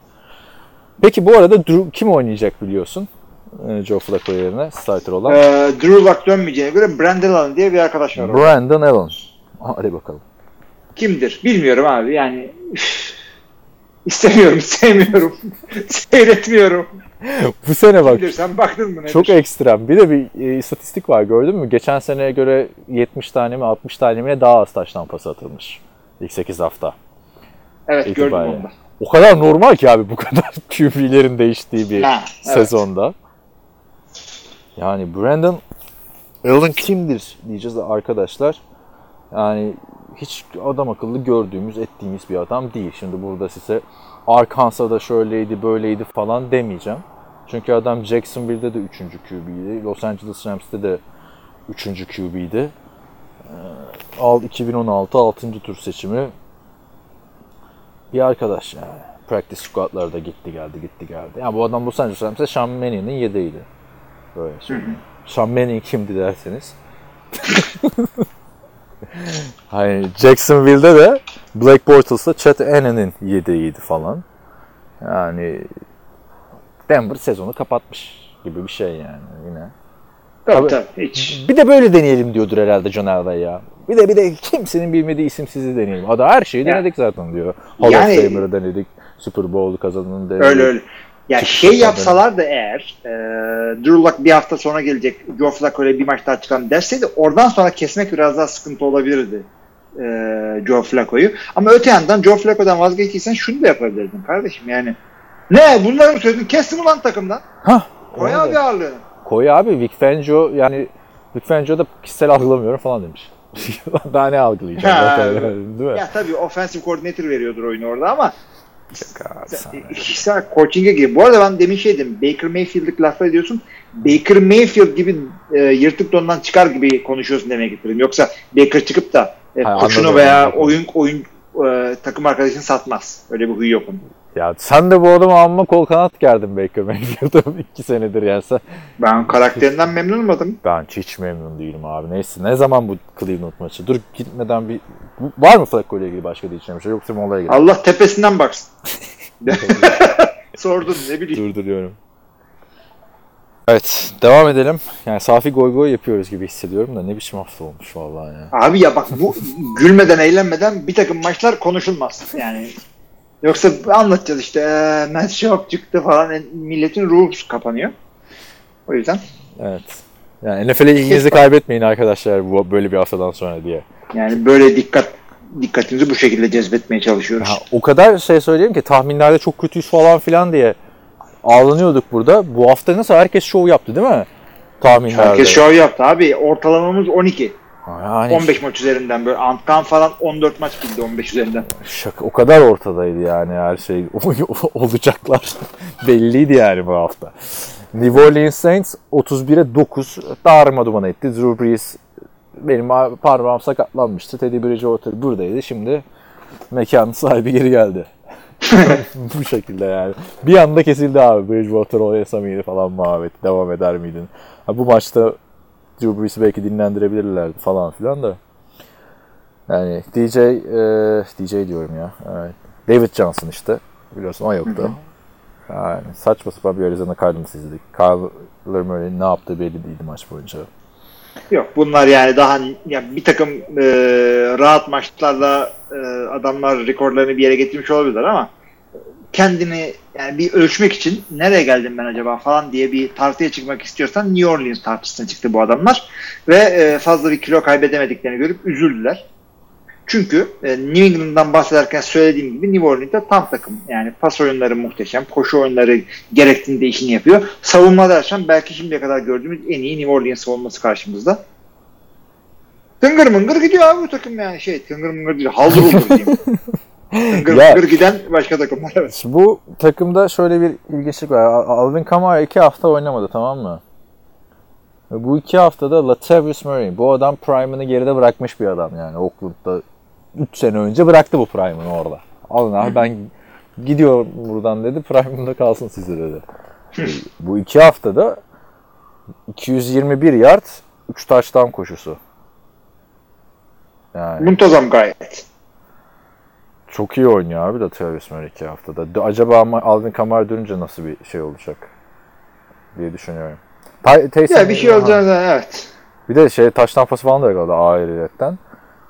Peki bu arada kim oynayacak biliyorsun? Joe Flacco yerine starter olan. Drew Luck dönmeyeceğine göre Brandon Allen diye bir arkadaş var. Brandon Allen. Hadi bakalım. Kimdir? Bilmiyorum abi yani. İstemiyorum, sevmiyorum. Seyretmiyorum. Bu sene bak. Sen baktın mı? Çok ekstrem. Bir de bir istatistik var gördün mü? Geçen seneye göre 70 tane mi 60 tane mi daha az taştan pası atılmış. İlk 8 hafta. Evet itibariyle. Gördüm onu da. O kadar normal ki abi bu kadar QB'lerin değiştiği bir sezonda. Yani Brandon Allen kimdir diyeceğiz arkadaşlar. Yani hiç adam akıllı gördüğümüz, ettiğimiz bir adam değil. Şimdi burada size Arkansas'da şöyleydi, böyleydi falan demeyeceğim. Çünkü adam Jacksonville'de de 3. QB'ydi. Los Angeles Rams'te de 3. QB'ydi. 2016 6. tur seçimi bir arkadaş yani. Practice squad'larda gitti geldi. Yani bu adam Los Angeles Rams'te Sean Manning'in yedeğiydi. Böyle söyleyeyim. Sean Manning kimdi derseniz. Hayır, Jacksonville'de de Blake Bortles'la Chet Annan'ın yedeğiydi falan. Yani Denver sezonu kapatmış gibi bir şey yani yine. Tabii. Hiç. Bir de böyle deneyelim diyordur herhalde John Elway ya. Bir de kimsenin bilmediği isimsizi deneyelim. Adam her şeyi denedik zaten diyor. Hall of Famer'ı denedik, Super Bowl'u kazananı denedik. Öyle. Ya yapsalar da eğer Drew Luck bir hafta sonra gelecek, Joe Flacco öyle bir maç daha çıkan derseydi oradan sonra kesmek biraz daha sıkıntı olabilirdi Joe Flacco'yu. Ama öte yandan Joe Flacco'dan vazgeçtiysen şunu da yapabilirdin kardeşim yani. Ne bunları mı söyledin? Kestim ulan takımdan. Koy abi ağırlığını. Koy abi Vic Fangio yani Vic Fangio da kişisel algılamıyorum falan demiş. Daha ne algılayacağım? Değil mi? Ya tabii offensive coordinator veriyordur oyunu orada ama. İşte coaching'e gibi. Bu arada ben demin dedim. Baker Mayfield'lik laflar ediyorsun. Baker Mayfield gibi yırtık dondan çıkar gibi konuşuyorsun demeye getirdim. Yoksa Baker çıkıp da koçunu veya oyun takım arkadaşını satmaz. Öyle bir huyu yok onun. Ya sen de bu adamı alma kol kanat gerdin Baker Mayfield'ı 2 senedir yersen. Ben karakterinden memnun olmadım. Ben hiç memnun değilim abi. Neyse ne zaman bu Cleveland maçı? Dur gitmeden var mı Flacco ile ilgili başka diyeceğim şey yoksa molaya gidelim. Allah tepesinden baksın. Sordum, ne bileyim. Durduruyorum. Evet, devam edelim. Yani safi goy goy yapıyoruz gibi hissediyorum da ne biçim hafta olmuş vallahi ya. Abi ya bak bu gülmeden eğlenmeden bir takım maçlar konuşulmaz yani. Yoksa anlatacağız işte Matt Schaub çıktı falan, milletin ruhu kapanıyor. O yüzden. Evet. Yani NFL'e ilginizi kaybetmeyin arkadaşlar bu böyle bir haftadan sonra diye. Yani böyle dikkatinizi bu şekilde cezbetmeye çalışıyoruz. Ha, o kadar şey söyleyeyim ki tahminlerde çok kötüyüz falan filan diye ağlanıyorduk burada. Bu hafta nasıl herkes şov yaptı değil mi? Tahminlerde. Herkes şov yaptı abi. Ortalamamız 12. Yani 15 maç üzerinden böyle Antkan falan 14 maç bildi 15 üzerinden. Şaka, o kadar ortadaydı yani her şey. Olacaklar belliydi yani bu hafta. New Orleans Saints 31'e 9 darma duman etti. Drew Brees benim parmağım sakatlanmıştı. Teddy Bridgewater buradaydı. Şimdi mekanın sahibi geri geldi. Bu şekilde yani. Bir anda kesildi abi. Bridgewater oynasa mıydı falan muhabbet. Devam eder miydin? Ha, bu maçta Drew Brees'i belki dinlendirebilirlerdi falan filan da. Yani DJ diyorum ya. Evet. David Johnson işte. Biliyorsun o yoktu. Yani saçma sapan bir Arizona Cardinals izledik. Kyler Murray'in ne yaptığı belli değildi maç boyunca. Yok bunlar yani daha yani bir takım rahat maçlarla adamlar rekorlarını bir yere getirmiş olabilirler ama kendini yani bir ölçmek için nereye geldim ben acaba falan diye bir tartıya çıkmak istiyorsan New Orleans tartısına çıktı bu adamlar ve fazla bir kilo kaybedemediklerini görüp üzüldüler. Çünkü New England'dan bahsederken söylediğim gibi New Orleans'da tam takım. Yani pas oyunları muhteşem, koşu oyunları gerektiğinde işini yapıyor. Savunma dersen belki şimdiye kadar gördüğümüz en iyi New Orleans savunması karşımızda. Tıngır mıngır gidiyor abi bu takım yani tıngır mıngır gidiyor. Haldır olur diyeyim. Tıngır mıngır giden başka takımlar evet. Bu takımda şöyle bir ilginçlik var. Alvin Kamara 2 hafta oynamadı tamam mı? Bu 2 haftada Latavius Murray. Bu adam prime'ını geride bırakmış bir adam yani Oakland'da. 3 sene önce bıraktı bu Prime'ın orada. Alın abi ben gidiyorum buradan dedi. Prime'ımda kalsın size dedi. Bu 2 haftada 221 yard 3 touchdown koşusu. Yani muntazam gayet. Çok iyi oynuyor abi de Travis Murray 2 haftada. Acaba ama Alvin Kamara dönünce nasıl bir şey olacak diye düşünüyorum. Ya bir şey olacağını evet. Bir de touchdown pası falan da yakaladı ayrıyetten.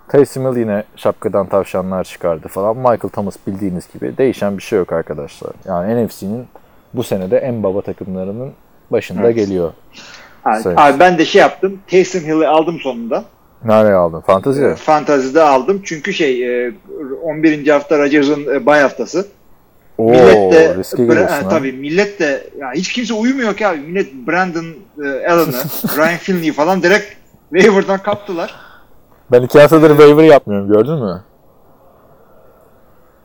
Taysom Hill yine şapkadan tavşanlar çıkardı falan. Michael Thomas bildiğiniz gibi değişen bir şey yok arkadaşlar. Yani NFC'nin bu senede en baba takımlarının başında evet. Geliyor. Evet. Abi ben de yaptım. Taysom Hill'i aldım sonunda. Nereye aldın? Fantazi'de? Fantazi'de aldım. Çünkü 11. hafta Rodgers'ın bay haftası. Oo, riske giriyorsun. Tabii millet de ya hiç kimse uyumuyor ki abi. Millet Brandon Allen'ı, Ryan Finley falan direkt waiver'dan kaptılar. Ben 2 haftadır waiver yapmıyorum gördün mü?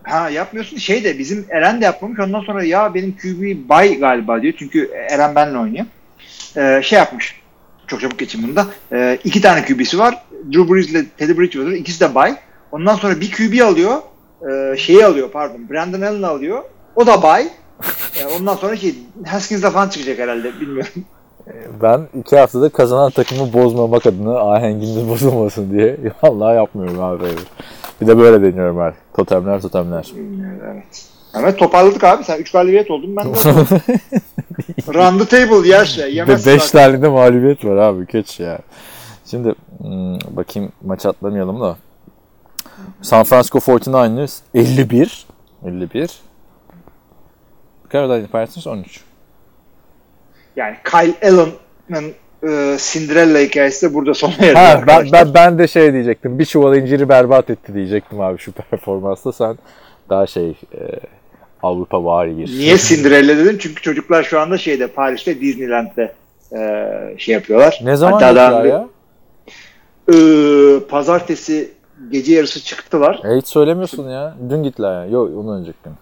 Ha yapmıyorsun de bizim Eren de yapmamış ondan sonra ya benim QB bay galiba diyor çünkü Eren benimle oynuyor. Yapmış çok çabuk geçin bunda 2 tane QB'si var Drew Brees ile Teddy Bridgewater ikisi de bay ondan sonra bir QB alıyor Brandon Allen alıyor o da bay ondan sonra Haskins'le falan çıkacak herhalde bilmiyorum. Ben 2 haftadır kazanan takımı bozmamak adına ahengimiz bozulmasın diye vallahi yapmıyorum abi. Bir de böyle deniyorum abi. Totemler. Evet. Ama toparladık abi. Sen 3 galibiyet oldun ben de oldum. Round the table yemezsin. 5 tane de mağlubiyet var abi. Kötü ya. Şimdi bakayım maç atlamayalım da. San Francisco 49ers 51. Carolina Panthers 13. Yani Kyle Allen'ın Cinderella hikayesi de burada sona erdi arkadaşlar. Ben de diyecektim. Bir çuval inciri berbat etti diyecektim abi şu performansla. Sen daha Avrupa vari gir. Niye Cinderella dedim? Çünkü çocuklar şu anda Paris'te Disneyland'de yapıyorlar. Ne zaman yapıyorlar ya? Pazartesi gece yarısı çıktılar. Hiç söylemiyorsun ya. Dün gittiler ya. Yok ondan önceki gün.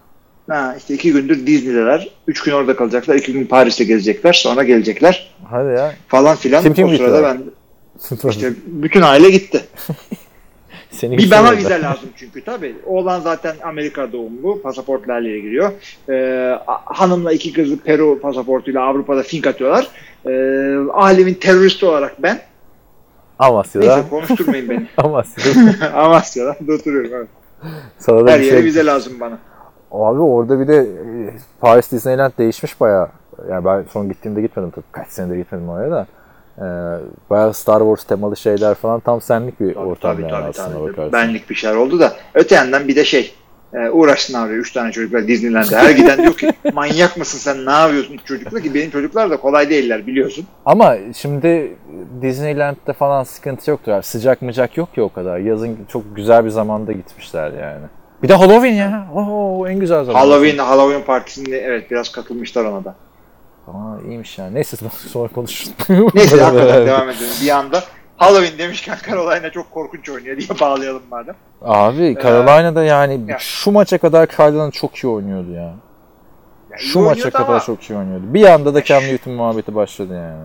2 gündür Disney'deler. 3 gün orada kalacaklar. 2 gün Paris'te gezecekler. Sonra gelecekler. Hadi ya. Falan filan. Kim o sırada ben bütün aile gitti. Bir bana vize lazım çünkü tabii. Oğlan zaten Amerika doğumlu. Pasaportla aileye giriyor. Hanımla 2 kızı Peru pasaportuyla Avrupa'da fink atıyorlar. Alemin terörist olarak ben. Amasya'da. Neyse konuşturmayın beni. Amasya'da. Amasya'da oturuyorum. Sana da her yere vize lazım bana. Abi orada bir de Paris Disneyland değişmiş bayağı. Yani ben son gittiğimde gitmedim tabii. Kaç senedir gitmedim oraya da. Bayağı Star Wars temalı şeyler falan tam senlik bir ortam yani aslında bakarsın. Benlik bir şeyler oldu da. Öte yandan bir de şey uğraşsınlar oraya 3 tane çocuklar Disneyland'de. Her giden diyor ki manyak mısın sen ne yapıyorsun çocukla ki benim çocuklar da kolay değiller biliyorsun. Ama şimdi Disneyland'de falan sıkıntı yoktur. Yani sıcak mıcak yok ya o kadar. Yazın çok güzel bir zamanda gitmişler yani. Bir de Halloween ya. Oh, en güzel zaman. Halloween partisinde evet biraz katılmışlar ona da. Aa iyiymiş yani. Neyse sonra konuşuruz. Neyse hakikaten devam edelim. Bir anda Halloween demişken Carolina çok korkunç oynuyor diye bağlayalım madem. Abi Carolina'da yani şu maça kadar Carolina çok iyi oynuyordu ya. Yani şu maça kadar ama... çok iyi oynuyordu. Bir anda da Cam Newton muhabbeti başladı yani.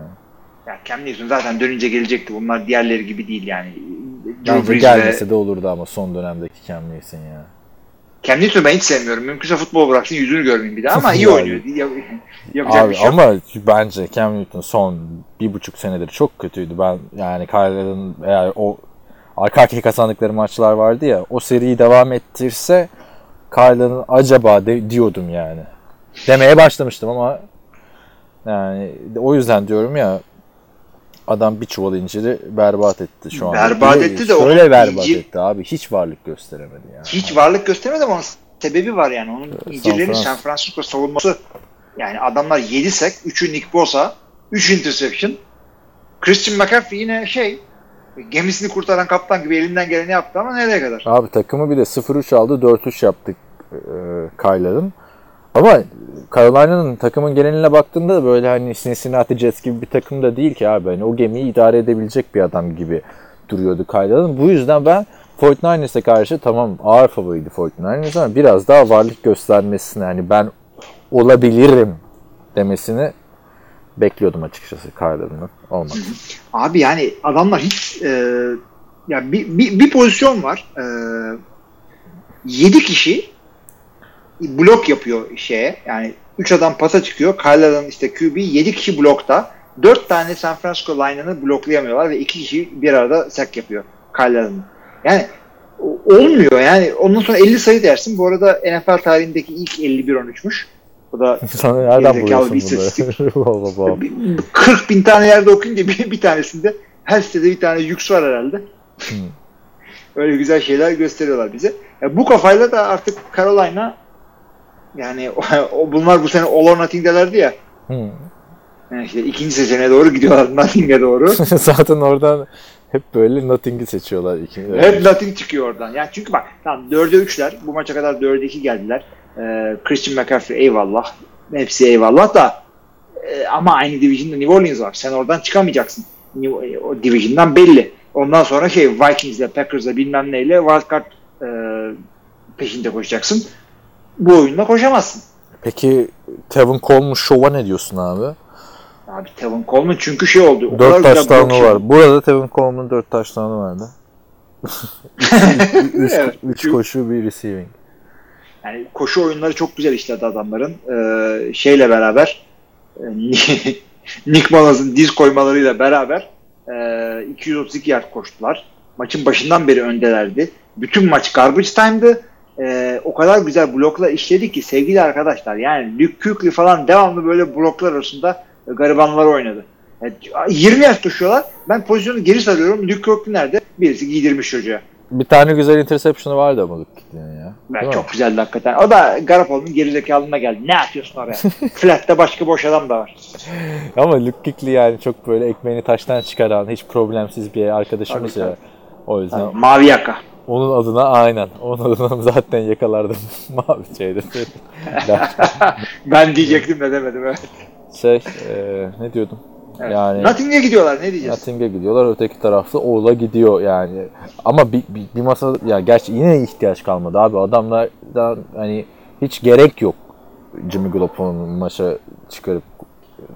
Ya Cam Newton zaten dönünce gelecekti. Bunlar diğerleri gibi değil yani. Bence gelmese de olurdu ama son dönemdeki Cam Newton ya. Cam Newton'u ben hiç sevmiyorum. Mümkünse futbol bıraksın yüzünü görmeyeyim bir daha ama iyi oynuyor. Yapacak abi, bir şey yok. Ama bence Cam Newton son 1,5 senedir çok kötüydü. Ben yani Kyler'ın eğer o arka arkaya kazandıkları maçlar vardı ya o seriyi devam ettirse Kyler'ın acaba diyordum yani. Demeye başlamıştım ama yani o yüzden diyorum ya adam bir çuval inciri berbat etti şu an. Berbat etti de öyle berbat etti abi. Hiç varlık gösteremedi yani. Hiç varlık gösteremedi ama onun sebebi var yani. Onun incirlerin San Francisco savunması. Yani adamlar 7 sek, 3'ü Nick Bosa, 3 interception. Christian McCaffrey yine gemisini kurtaran kaptan gibi elinden geleni yaptı ama nereye kadar? Abi takımı bir de 0-3 aldı, 4-3 yaptık Kyler'ın. Ama Carolina'nın takımın geneline baktığında da böyle hani Cincinnati Jets gibi bir takım da değil ki abi. Hani o gemiyi idare edebilecek bir adam gibi duruyordu Kyler'ın. Bu yüzden ben 49ers'e karşı tamam ağır favoriydi 49ers ama biraz daha varlık göstermesini hani ben olabilirim demesini bekliyordum açıkçası Kyler'ın. Olmadı. Abi yani adamlar hiç yani bir pozisyon var. 7 kişi blok yapıyor yani 3 adam pasa çıkıyor. Kyler'ın QB 7 kişi blokta. 4 tane San Francisco line'ını bloklayamıyorlar ve 2 kişi bir arada sack yapıyor Kyler'ın. Yani olmuyor yani. Ondan sonra 50 sayı dersin. Bu arada NFL tarihindeki ilk 51-13'müş. Bu da gerizekalı bir istatistik. 40 bin tane yerde okuyunca bir tanesinde her sitede bir tane yüks var herhalde. Öyle güzel şeyler gösteriyorlar bize. Yani bu kafayla da artık Carolina yani bunlar bu sene All or Nothing'delerdi ya. Yani ikinci seçeneğe doğru gidiyorlar. Nothing'e doğru. Zaten oradan hep böyle Nothing'i seçiyorlar. Hep Nothing çıkıyor oradan. Yani çünkü bak tamam 4'e 3'ler. Bu maça kadar 4'e 2 geldiler. Christian McCaffrey eyvallah. Hepsi eyvallah da ama aynı division'da New Orleans var. Sen oradan çıkamayacaksın. O division'dan belli. Ondan sonra Vikings'le, Packers'le bilmem neyle wildcard peşinde koşacaksın. Bu oyunla koşamazsın. Peki Tevin Coleman şova ne diyorsun abi? Abi Tevin Coleman çünkü oldu. 4 taştanı var. Burada Tevin Coleman'ın 4 taştanı vardı. 3 koşu bir receiving. Yani koşu oyunları çok güzel işledi adamların. Şeyle beraber Nick Bones'ın diz koymalarıyla beraber 232 yard koştular. Maçın başından beri öndelerdi. Bütün maç garbage time'dı. O kadar güzel bloklar işledi ki sevgili arkadaşlar yani Luke Kuechly falan devamlı böyle bloklar arasında garibanlar oynadı. Yani 20 yaş koşuyorlar. Ben pozisyonu geri sarıyorum. Luke Kuechly nerede? Birisi giydirmiş çocuğa. Bir tane güzel interception'ı vardı ama Luke Kuechly'nin ya. Ben çok güzeldi hakikaten. O da Garoppolo'nun gerizekalılığına geldi. Ne atıyorsun oraya? Flat'ta başka boş adam da var. Ama Luke Kuechly yani çok böyle ekmeğini taştan çıkaran hiç problemsiz bir arkadaşımız ya. O yüzden. Yani, mavi yaka. Onun adına aynen. Onun adına zaten yakalardım. Mavi şeydi. Ben diyecektim de demedim. Evet. Ne diyordum? Evet. Yani, Nothing'e gidiyorlar. Ne diyeceğiz? Nothing'e gidiyorlar. Öteki tarafta Oğla gidiyor yani. Ama bir masada ya gerçi yine ihtiyaç kalmadı abi. Adamlardan hani hiç gerek yok. Jimmy Garoppolo'nun maça çıkarıp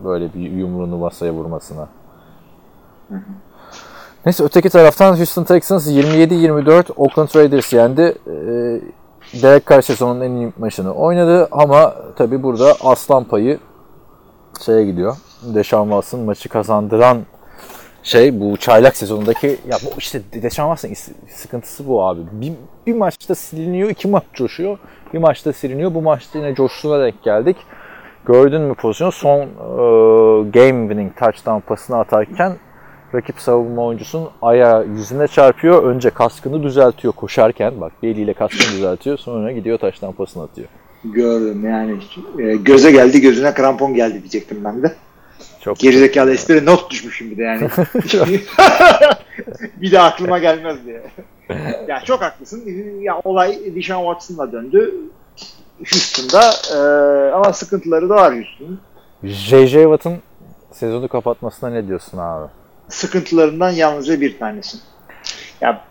böyle bir yumruğunu masaya vurmasına. Hı-hı. Neyse öteki taraftan Houston Texans 27-24 Oakland Raiders yendi. Derek Carr sezonunun en iyi maçını oynadı ama tabii burada aslan payı gidiyor. Deshaun Watson maçı kazandıran bu çaylak sezonundaki ya bu işte Deshaun Watson sıkıntısı bu abi. Bir maçta siliniyor, iki maç coşuyor. Bir maçta siliniyor. Bu maçta yine coştuğuna denk geldik. Gördün mü pozisyonu? Son game winning touchdown pasını atarken rakip savunma oyuncusunun ayağı yüzüne çarpıyor. Önce kaskını düzeltiyor koşarken. Bak bir eliyle kaskını düzeltiyor. Sonra gidiyor touchdown pasını atıyor. Gördüm yani. Göze geldi, gözüne krampon geldi diyecektim ben de. Çok gerizekalı espri, not düşmüşüm bir de yani. Bir de aklıma gelmez diye. Ya çok haklısın. Ya olay Deshaun Watson'la döndü. Houston'da ama sıkıntıları da var Houston'ın. JJ Watt'ın sezonu kapatmasına ne diyorsun abi? Sıkıntılarından yalnızca bir tanesi. Ya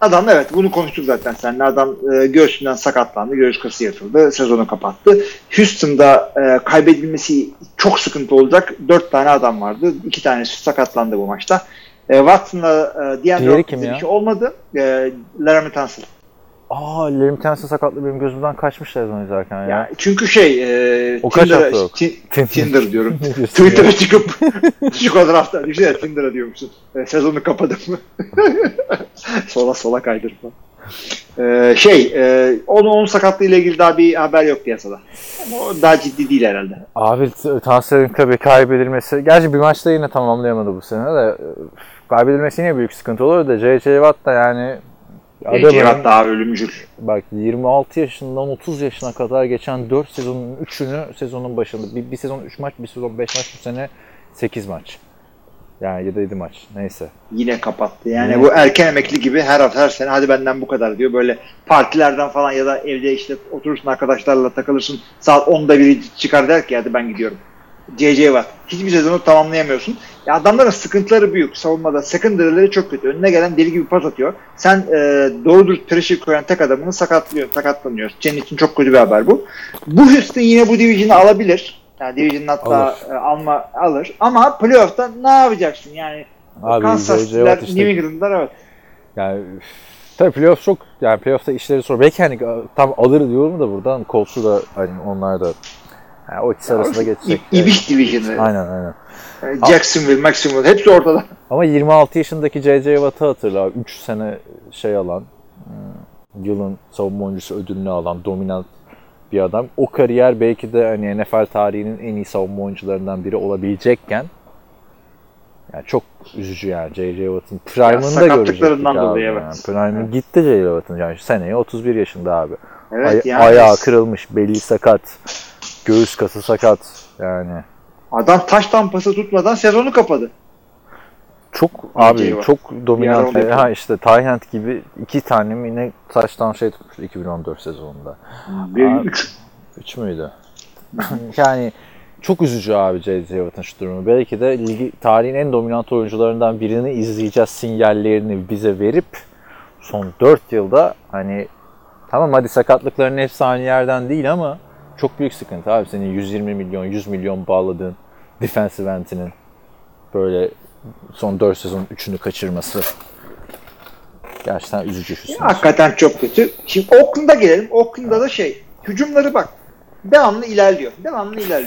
adam evet bunu konuştuk zaten seninle. Adam göğsünden sakatlandı. Göğüs kası yırtıldı. Sezonu kapattı. Houston'da kaybedilmesi çok sıkıntı olacak. 4 tane adam vardı. 2 tanesi sakatlandı bu maçta. Watson'la diğer bir şey olmadı. Laramie Tunsil. Laramie Tunsil sakatlı benim gözümden kaçmış sezon izlerken ya. Ya çünkü Tinder diyorum. Twitter'a çıkıp şu kadar hafta bir şey Tinder'a diyormuşsun. Sezonu kapadım mı? sola kaydırma. Onun sakatlığı ile ilgili daha bir haber yok piyasada. O daha ciddi değil herhalde. Abi Tunsil'in tabii kaybedilmesi. Gerçi bir maçta yine tamamlayamadı bu sene de. Kaybedilmesi yine büyük sıkıntı olur da JJ Watt da yani Adam daha ölümcül. Bak 26 yaşından 30 yaşına kadar geçen 4 sezonun 3'ünü sezonun başında. Bir sezon 3 maç, bir sezon 5 maç, bu sene 8 maç. Yani 7 maç. Neyse. Yine kapattı. Yani bu erken emekli gibi her sene hadi benden bu kadar diyor. Böyle partilerden falan ya da evde işte oturursun arkadaşlarla takılırsın. Saat 10'da biri çıkar der ki hadi ben gidiyorum. JJ var. Hiçbir sezonu tamamlayamıyorsun. Ya adamların sıkıntıları büyük. Savunmada secondary'leri çok kötü. Önüne gelen deli gibi pas atıyor. Sen doğru dürüst pressure koyan tek adamını sakatlanıyor. Senin için çok kötü bir haber bu. Bu Houston yine bu division'ı alabilir. Yani division'ı hatta alır. Ama playoff'ta ne yapacaksın? Yani Kansas City'ler, New England'lar evet. Yani tabii playoff çok yani playoff'ta işleri zor. Belki hani tam alır diyorum da buradan Colts'u da hani onlar da yani o ikisi arasında geçecek. İbiş division'ı. Aynen. Jacksonville, Maxwell hepsi ortada. Ama 26 yaşındaki JJ Watt'ı hatırla. 3 sene alan, yılın savunma oyuncusu ödülünü alan, dominant bir adam. O kariyer belki de hani NFL tarihinin en iyi savunma oyuncularından biri olabilecekken yani çok üzücü yani JJ Watt'ın prime'ını da görecektik abi. Yani. Prime'ı gitti JJ Watt'ın. Yani seneye 31 yaşında abi. Evet, yani ayağı kırılmış, belli sakat. Göğüs kası sakat yani. Adam taştan pası tutmadan sezonu kapadı. Çok abi çok dominant. İşte Tayhent gibi iki tane mi ne taştan tutmuştu 2014 sezonunda. 3 müydü? Yani çok üzücü abi JJ Watt'ın şu durumu. Belki de ligi tarihin en dominant oyuncularından birini izleyeceğiz sinyallerini bize verip son 4 yılda hani tamam hadi sakatlıkların hepsi aynı yerden değil ama çok büyük sıkıntı abi senin 120 milyon, 100 milyon bağladığın defensive end'inin böyle son 4 sezonun 3'ünü kaçırması gerçekten üzücü. Hakikaten çok kötü. Şimdi Oakland'a gelelim. Oakland'da da hücumları bak. Devamlı ilerliyor.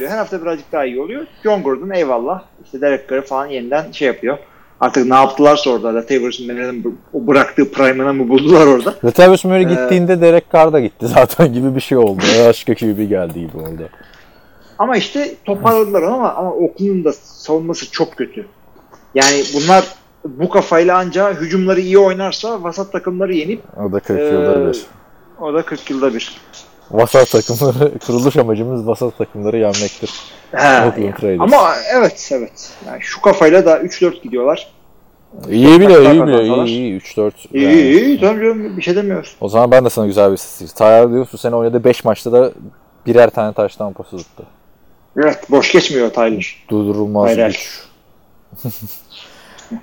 Her hafta birazcık daha iyi oluyor. John Gordon eyvallah. İşte Derek Carr falan yeniden yapıyor. Artık ne yaptılarsa orada. Latavius Murray'nin bıraktığı prime'ına mı buldular orada? Latavius Murray gittiğinde Derek Carr da gitti zaten gibi bir şey oldu. Başka QB geldi gibi oldu. Ama işte toparladılar ama Oakland'ın da savunması çok kötü. Yani bunlar bu kafayla ancak hücumları iyi oynarsa vasat takımları yenip o da 40 yılda bir. Vasat takımları kuruluş amacımız vasat takımları yenmektir. Ama evet. Yani şu kafayla da 3-4 gidiyorlar. İyi bile 3-4. İyi tamam canım bir şey demiyoruz. O zaman ben de sana güzel bir istatistik. Tyler Lewis bu sene oynadı 5 maçta da birer tane taştan pası tuttu. Evet boş geçmiyor Tyler. Durdurulmaz güç.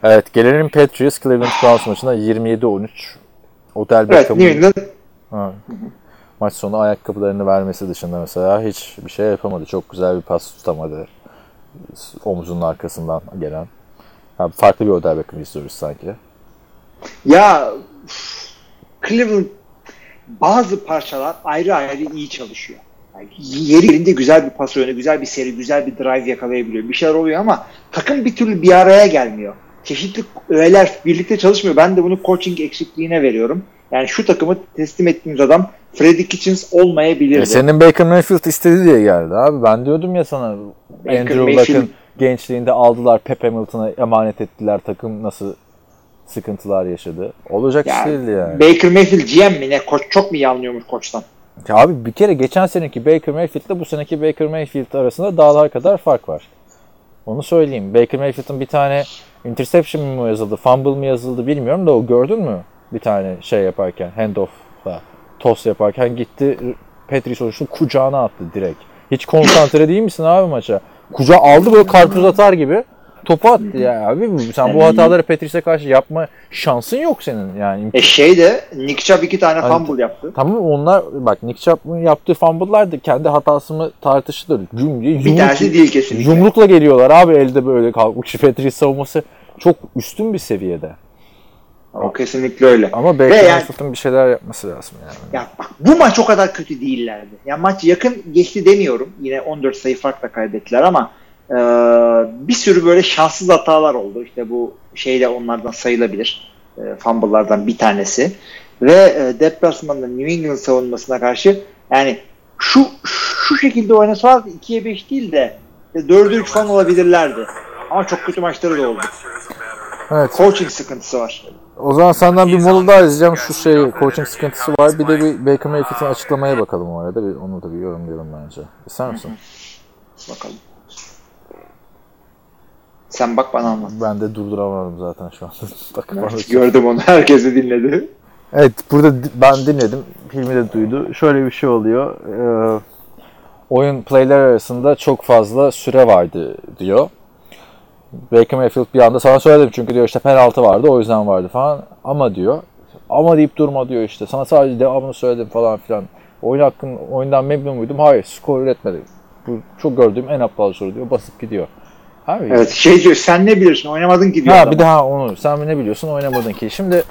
Evet gelelim Patriots Cleveland Browns maçına 27-13. Odell Beckham. Evet New England. Maç sonu ayakkabılarını vermesi dışında mesela hiçbir şey yapamadı. Çok güzel bir pas tutamadı. Omuzunun arkasından gelen. Yani farklı bir Odell Beckham istiyoruz sanki. Ya Cleveland bazı parçalar ayrı ayrı iyi çalışıyor. Yer yerinde güzel bir pas oyunu, güzel bir seri, güzel bir drive yakalayabiliyor. Bir şeyler oluyor ama takım bir türlü bir araya gelmiyor. Çeşitli öğeler birlikte çalışmıyor. Ben de bunu coaching eksikliğine veriyorum. Yani şu takımı teslim ettiğimiz adam Freddie Kitchens olmayabilirdi. Senin Baker Mayfield istedi diye geldi abi. Ben diyordum ya sana, Baker Andrew Luck'ın gençliğinde aldılar, Pep Hamilton'a emanet ettiler. Takım nasıl sıkıntılar yaşadı. Olacak iş değildi yani. Baker Mayfield GM mi ne? Çok mu yanlıyormuş koçtan? Ya abi bir kere geçen seneki Baker Mayfield ile bu seneki Baker Mayfield arasında dağlar kadar fark var. Onu söyleyeyim. Baker Mayfield'ın bir tane interception mı yazıldı, fumble mı yazıldı bilmiyorum da o gördün mü? Bir tane şey yaparken, handoff'la toss yaparken gitti Patrice O'Neill'in kucağına attı direkt. Hiç konsantre değil misin abi maça? Kucağı aldı böyle karpuz atar gibi. Topu attı ya abi. Sen bu hataları Patrice'e karşı yapma şansın yok senin yani. Nick Chubb 2 tane fumble yaptı. Tamam onlar bak Nick Chubb'ın yaptığı fumble'lar da kendi hatası mı tartışılır. Bir tanesi değil kesinlikle. Yumrukla geliyorlar abi elde böyle kalkmış. Patrice savunması çok üstün bir seviyede. O kesinlikle öyle. Ama Baker'ın bir şeyler yapması lazım yani. Ya bak bu maç o kadar kötü değillerdi. Ya maç yakın geçti demiyorum. Yine 14 sayı farkla kaybettiler ama bir sürü böyle şanssız hatalar oldu. İşte bu şey de onlardan sayılabilir. Fumble'lardan bir tanesi. Ve deplasmanda New England savunmasına karşı yani şu şekilde oynasalardı 2'ye 5 değil de 4'e 3 falan olabilirlerdi. Ama çok kötü maçları da oldu. Evet. Coaching sıkıntısı var. O zaman senden bir mola daha izleyeceğim. Şu şey coaching sıkıntısı var. Bir de bir Baker Mayfield'in açıklamaya bakalım o arada. Onu da bir yorumlayalım bence. İster misin? Bakalım. Sen bak bana anlat. Ben de durduramadım zaten şu anda. Gördüm onu. Herkesi dinledi. Evet. Burada ben dinledim. Hilmi de duydu. Şöyle bir şey oluyor. Oyun playler arasında çok fazla süre vardı diyor. Baker Mayfield bir anda sana söyledim çünkü diyor işte penaltı vardı o yüzden vardı falan ama diyor ama deyip durma diyor işte sana sadece devamını söyledim falan filan oyun hakkın oyundan memnun muydum? Hayır skor üretmedim. Bu çok gördüğüm en aptal soru diyor basıp gidiyor. Abi, evet şey diyor sen ne bilirsin oynamadın ki diyor. Ha bir daha onu sen ne biliyorsun oynamadın ki. Şimdi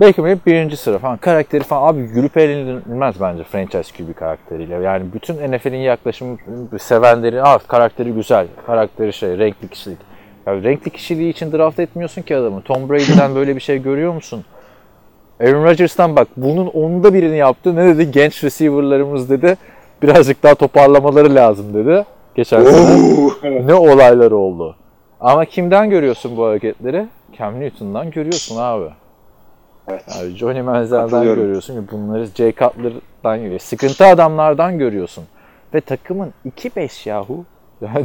Baker Mayfield birinci sıra falan karakteri falan abi yürüp eğlenilmez bence franchise QB karakteriyle. Yani bütün NFL'in yaklaşımı sevenleri karakteri güzel, karakteri şey renkli kişilik. Yani renkli kişiliği için draft etmiyorsun ki adamı. Tom Brady'den böyle bir şey görüyor musun? Aaron Rodgers'tan bak bunun onda birini yaptı. Ne dedi? Genç receiver'larımız dedi. Birazcık daha toparlamaları lazım dedi. Geçen sene ne olaylar oldu. Ama kimden görüyorsun bu hareketleri? Cam Newton'dan görüyorsun abi. Evet. Yani Johnny Manziel'den görüyorsun. Bunları Jay Cutler'dan görüyorsun. Sıkıntı adamlardan görüyorsun. Ve takımın 2-5 yahu. Yani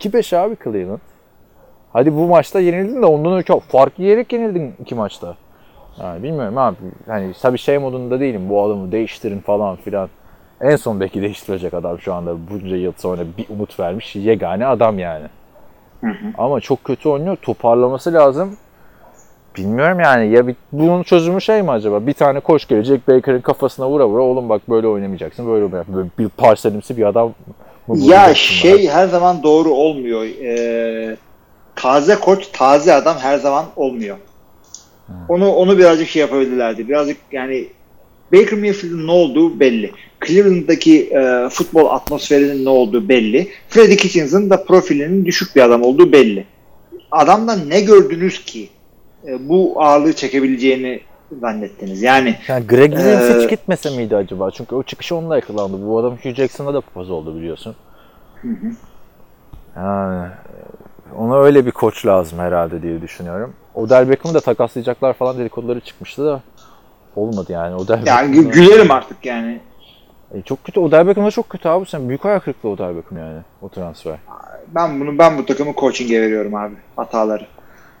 2-5 abi Cleveland. Hadi bu maçta yenildin de ondan önce fark yiyerek yenildin 2 maçta. Yani bilmiyorum abi. Hani tabii şey modunda değilim. Bu adamı değiştirin falan filan. En son belki değiştirecek adam şu anda. Bunca yıl sonra bir umut vermiş. Yegane adam yani. Hı hı. Ama çok kötü oynuyor. Toparlaması lazım. Bilmiyorum yani ya bunun çözümü şey mi acaba? Bir tane koç gelecek Baker'ın kafasına vura vura oğlum bak böyle oynamayacaksın böyle oynayacaksın. Böyle bir parselimsi bir adam mı? Ya şey her zaman doğru olmuyor. Taze koç taze adam her zaman olmuyor. Onu birazcık şey yapabilirlerdi. Birazcık yani Baker Mayfield'in ne olduğu belli. Cleveland'daki futbol atmosferinin ne olduğu belli. Freddie Kitchens'ın da profilinin düşük bir adam olduğu belli. Adamdan ne gördünüz ki? Bu ağırlığı çekebileceğini zannettiniz. Yani Greg Williams hiç gitmese miydi acaba? Çünkü o çıkışı onunla yakalandı. Bu adam Hugh Jackson'da da papaz oldu biliyorsun. Hı hı. Yani, ona öyle bir koç lazım herhalde diye düşünüyorum. Odell Beckham'ı da takaslayacaklar falan dedikoduları çıkmıştı da olmadı yani. Yani gülerim artık yani. Çok kötü. Odell Beckham'da çok kötü abi. Sen büyük ayak kırıklığı Odell Beckham yani. O transfer. Ben bu takımı coaching'e veriyorum abi. Hataları.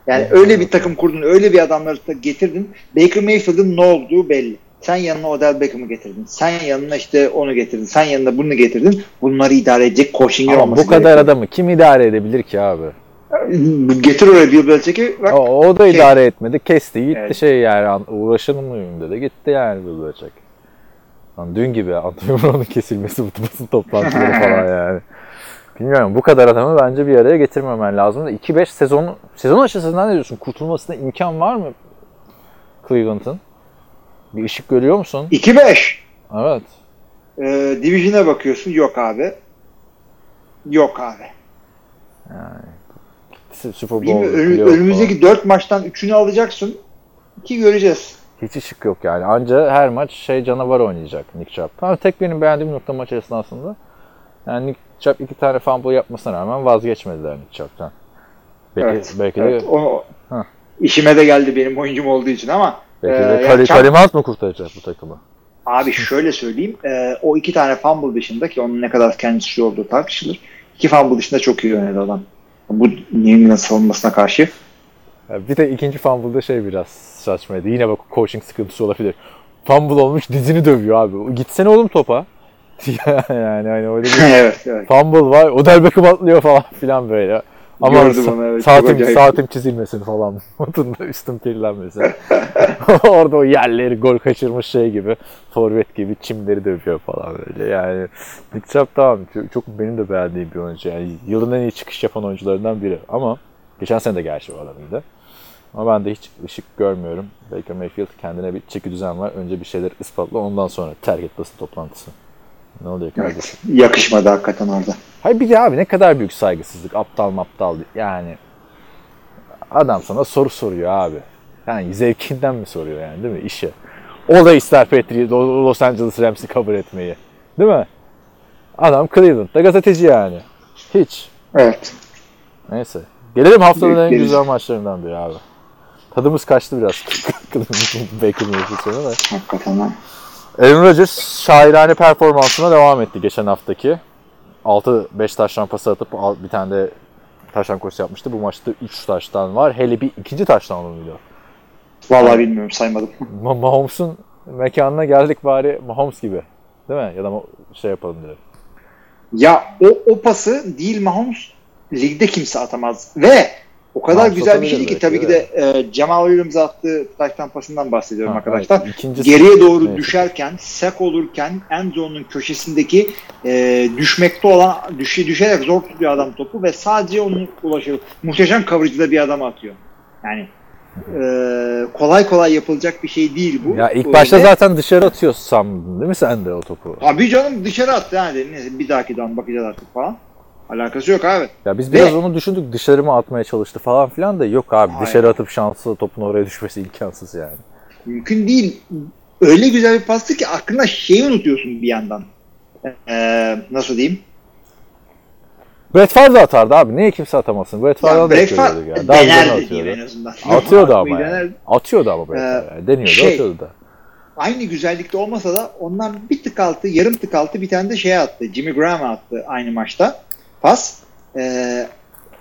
Yani öyle bir takım kurdun, öyle bir adamları getirdin. Baker Mayfield'ın ne olduğu belli. Sen yanına Odell Beckham'ı getirdin. Sen yanına işte onu getirdin. Sen yanına bunu getirdin. Bunları idare edecek coaching olması gerekiyor. Bu kadar gerekiyor. Adamı kim idare edebilir ki abi? Getir oraya Bill Belichick'i. O da idare etmedi. Kesti gitti evet. Yani uğraşanım mıyım dedi. Gitti yani Bill Belichick. Dün gibi Antonio Brown'un kesilmesi basın toplantıları falan yani. Bilmiyorum bu kadar adamı bence bir araya getirmemen lazım da 2-5 sezon açısından ne diyorsun? Kurtulmasına imkan var mı Cleveland'ın? Bir ışık görüyor musun? 2-5? Evet. Division'a bakıyorsun. Yok abi. Yani, Super Bowl, önümüzdeki 4 maçtan 3'ünü alacaksın ki göreceğiz. Hiç ışık yok yani. Anca her maç canavar oynayacak Nick Chubb. Tamam, tek benim beğendiğim nokta maç esnasında. Yani Nick Chubb 2 tane fumble yapmasına rağmen vazgeçmediler Nick Chubb'tan. Belki evet. De... İşime de geldi benim oyuncum olduğu için ama. Belki de Karimaz mı kurtaracak bu takımı? Abi şöyle söyleyeyim. O 2 tane fumble dışında, ki onun ne kadar kendisi şu olduğu tartışılır. 2 fumble dışında çok iyi oynadı adam. Bu Yeni'nin savunmasına karşı. Bir de ikinci fumble'da biraz saçmaydı. Yine bak, coaching sıkıntısı olabilir. Fumble olmuş, dizini dövüyor abi. Gitsene oğlum topa. Yani hani öyle bir evet. Fumble var. O delbek'e atlıyor falan filan böyle. Ama onu, evet, saatim çizilmesin falan. Üstüm kirlenmesin. Orada o yerleri gol kaçırmış gibi. Forvet gibi çimleri dövüyor falan böyle. Yani Nick Chubb tamam. Çok benim de beğendiğim bir oyuncu. Yani yılın en iyi çıkış yapan oyuncularından biri. Ama geçen sene de gerçi o adamıydı. Ama ben de hiç ışık görmüyorum. Baker Mayfield kendine bir çeki düzen var. Önce bir şeyler ispatla, ondan sonra terk et basın toplantısı. Ne oluyor kardeşim? Evet, yakışmadı hakikaten orada. Hayır bir de abi ne kadar büyük saygısızlık. Aptal. Yani adam sana soru soruyor abi. Yani zevkinden mi soruyor yani, değil mi? İşe. O da ister Patriot, Los Angeles Rams'i kabul etmeyi. Değil mi? Adam Cleveland'da gazeteci yani. Hiç. Evet. Neyse. Gelelim haftanın en güzel maçlarından biri abi. Tadımız kaçtı biraz. Baker'ın sonra da. Hakikaten ha. Aaron Rodgers şairane performansına devam etti geçen haftaki. 6-5 taştan pası atıp bir tane de taştan koşusu yapmıştı. Bu maçta 3 taştan var. Hele bir ikinci taştan olmuyor. Vallahi bilmiyorum, saymadım. Mahomes'un mekanına geldik, bari Mahomes gibi. Değil mi? Ya da yapalım diye. Ya o pası değil Mahomes. Ligde kimse atamaz ve o kadar Mahomes güzel bir şeydi ki tabii ki de Jamal Williams attığı taştan pasından bahsediyorum arkadaşlar. Evet. Geriye doğru düşerken, sack olurken end zone'un köşesindeki düşmekte olan, düşerek zor tutuyor adam topu ve sadece onun ulaşıyor. Muhteşem coverage'da bir adam atıyor. Yani kolay kolay yapılacak bir şey değil bu. Ya ilk başta zaten dışarı atıyor sandın değil mi sen de o topu? Abi canım dışarı attı yani. Neyse, bir dahaki dan bakacağız artık falan. Alakası yok abi. Ya biz biraz onu düşündük, dışarı mı atmaya çalıştı falan filan da yok abi. Aynen. Dışarı atıp şanslı topun oraya düşmesi imkansız yani. Mümkün değil. Öyle güzel bir pastı ki aklına unutuyorsun bir yandan. Nasıl diyeyim? Brett Favre da atardı abi. Niye kimse atamasın? Brett Favre'dan da atıyordu yani. Denerdi gibi en azından. Atıyordu ama yani. Atıyordu ama Brett Favre yani. Deniyordu atıyordu da. Aynı güzellikte olmasa da ondan bir tık altı, yarım tık altı bir tane de attı. Jimmy Graham'a attı aynı maçta. Pas.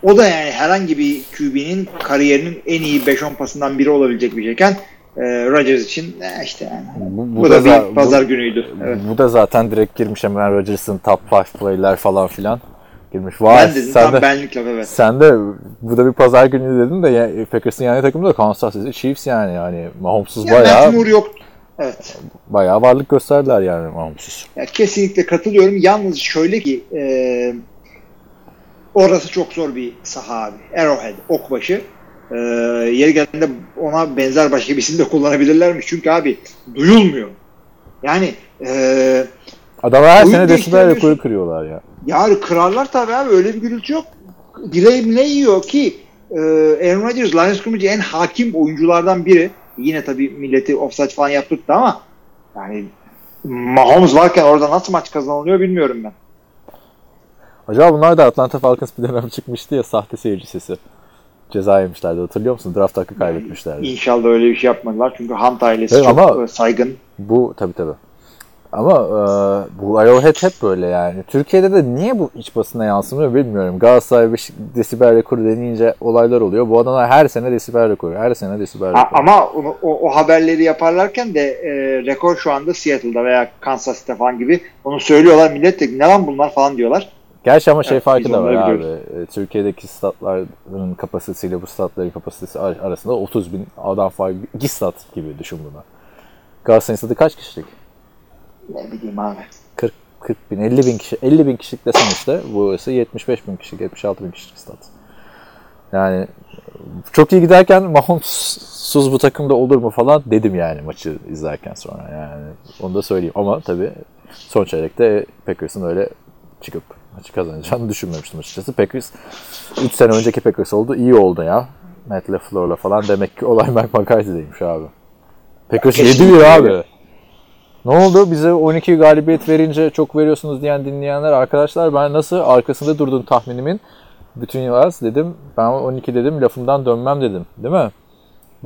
O da yani herhangi bir QB'nin kariyerinin en iyi 5-10 pasından biri olabilecek bir şeyken Rodgers için işte yani. Bu da bir pazar günüydü. Evet. Bu da zaten direkt girmiş hemen Rodgers'ın top 5 play'ler falan filan girmiş. Vay, ben dedim tam benlik laf, evet. Sen de bu da bir pazar günü dedin de yani, Packers'ın yani takımı da Kansas City Chiefs yani Mahomes'suz yani bayağı. Matt Moore yoktu. Evet. Bayağı varlık gösterdiler yani Mahomes'suz. Ya, kesinlikle katılıyorum. Yalnız şöyle ki orası çok zor bir saha abi. Arrowhead, Okbaşı. Yeri geldiğinde ona benzer başka bir isim de kullanabilirlermiş. Çünkü abi duyulmuyor. Yani adamlar her sene desibel rekoru kırıyorlar ya. Ya kırarlar tabii abi. Öyle bir gürültü yok. Direğim ne yiyor ki Aaron Rodgers, Lions Scrimmage'e en hakim oyunculardan biri. Yine tabii milleti offside falan yaptırdı ama yani Mahomes varken orada nasıl maç kazanılıyor bilmiyorum ben. Acaba bunlar da Atlanta Falcons bir dönem çıkmıştı ya, sahte seyirci sesi. Ceza yemişlerdi, hatırlıyor musun? Draft hakkı kaybetmişlerdi. İnşallah öyle bir şey yapmadılar çünkü Hunt ailesi evet, çok saygın. Bu tabii. Ama bu Arrowhead hep böyle yani. Türkiye'de de niye bu iç basına yansımıyor bilmiyorum. Galatasaray desibel rekoru deneyince olaylar oluyor. Bu adamlar her sene desibel rekoru. Ama o haberleri yaparlarken de rekor şu anda Seattle'da veya Kansas City falan gibi. Onu söylüyorlar, millet de ne lan bunlar falan diyorlar. Gerçi ama farkı da var abi. Biliyoruz. Türkiye'deki statların kapasitesiyle bu statların kapasitesi arasında 30 bin adam farkı. 2 stat gibi düşün bunu. Galatasaray stadı kaç kişilik? Ne bileyim abi. 40 bin, 50 bin kişi. 50 bin kişilik desen işte. Bu ise 75 bin kişilik, 76 bin kişilik stat. Yani çok iyi giderken Mahomes'suz bu takımda olur mu falan dedim yani maçı izlerken sonra. Yani onu da söyleyeyim. Ama tabii son çeyrekte Packers'ın öyle çıkıp maçı kazanacağını düşünmemiştim açıkçası. Packers 3 sene önceki Packers oldu. İyi oldu ya. Matt LaFleur'la falan. Demek ki olay Mike McCarthy'deymiş abi. Packers 7-1 abi. Ne oldu? Bize 12 galibiyet verince çok veriyorsunuz diyen dinleyenler, arkadaşlar ben nasıl arkasında durdun tahminimin? Bütün yıllar dedim. Ben 12 dedim. Lafımdan dönmem dedim. Değil mi?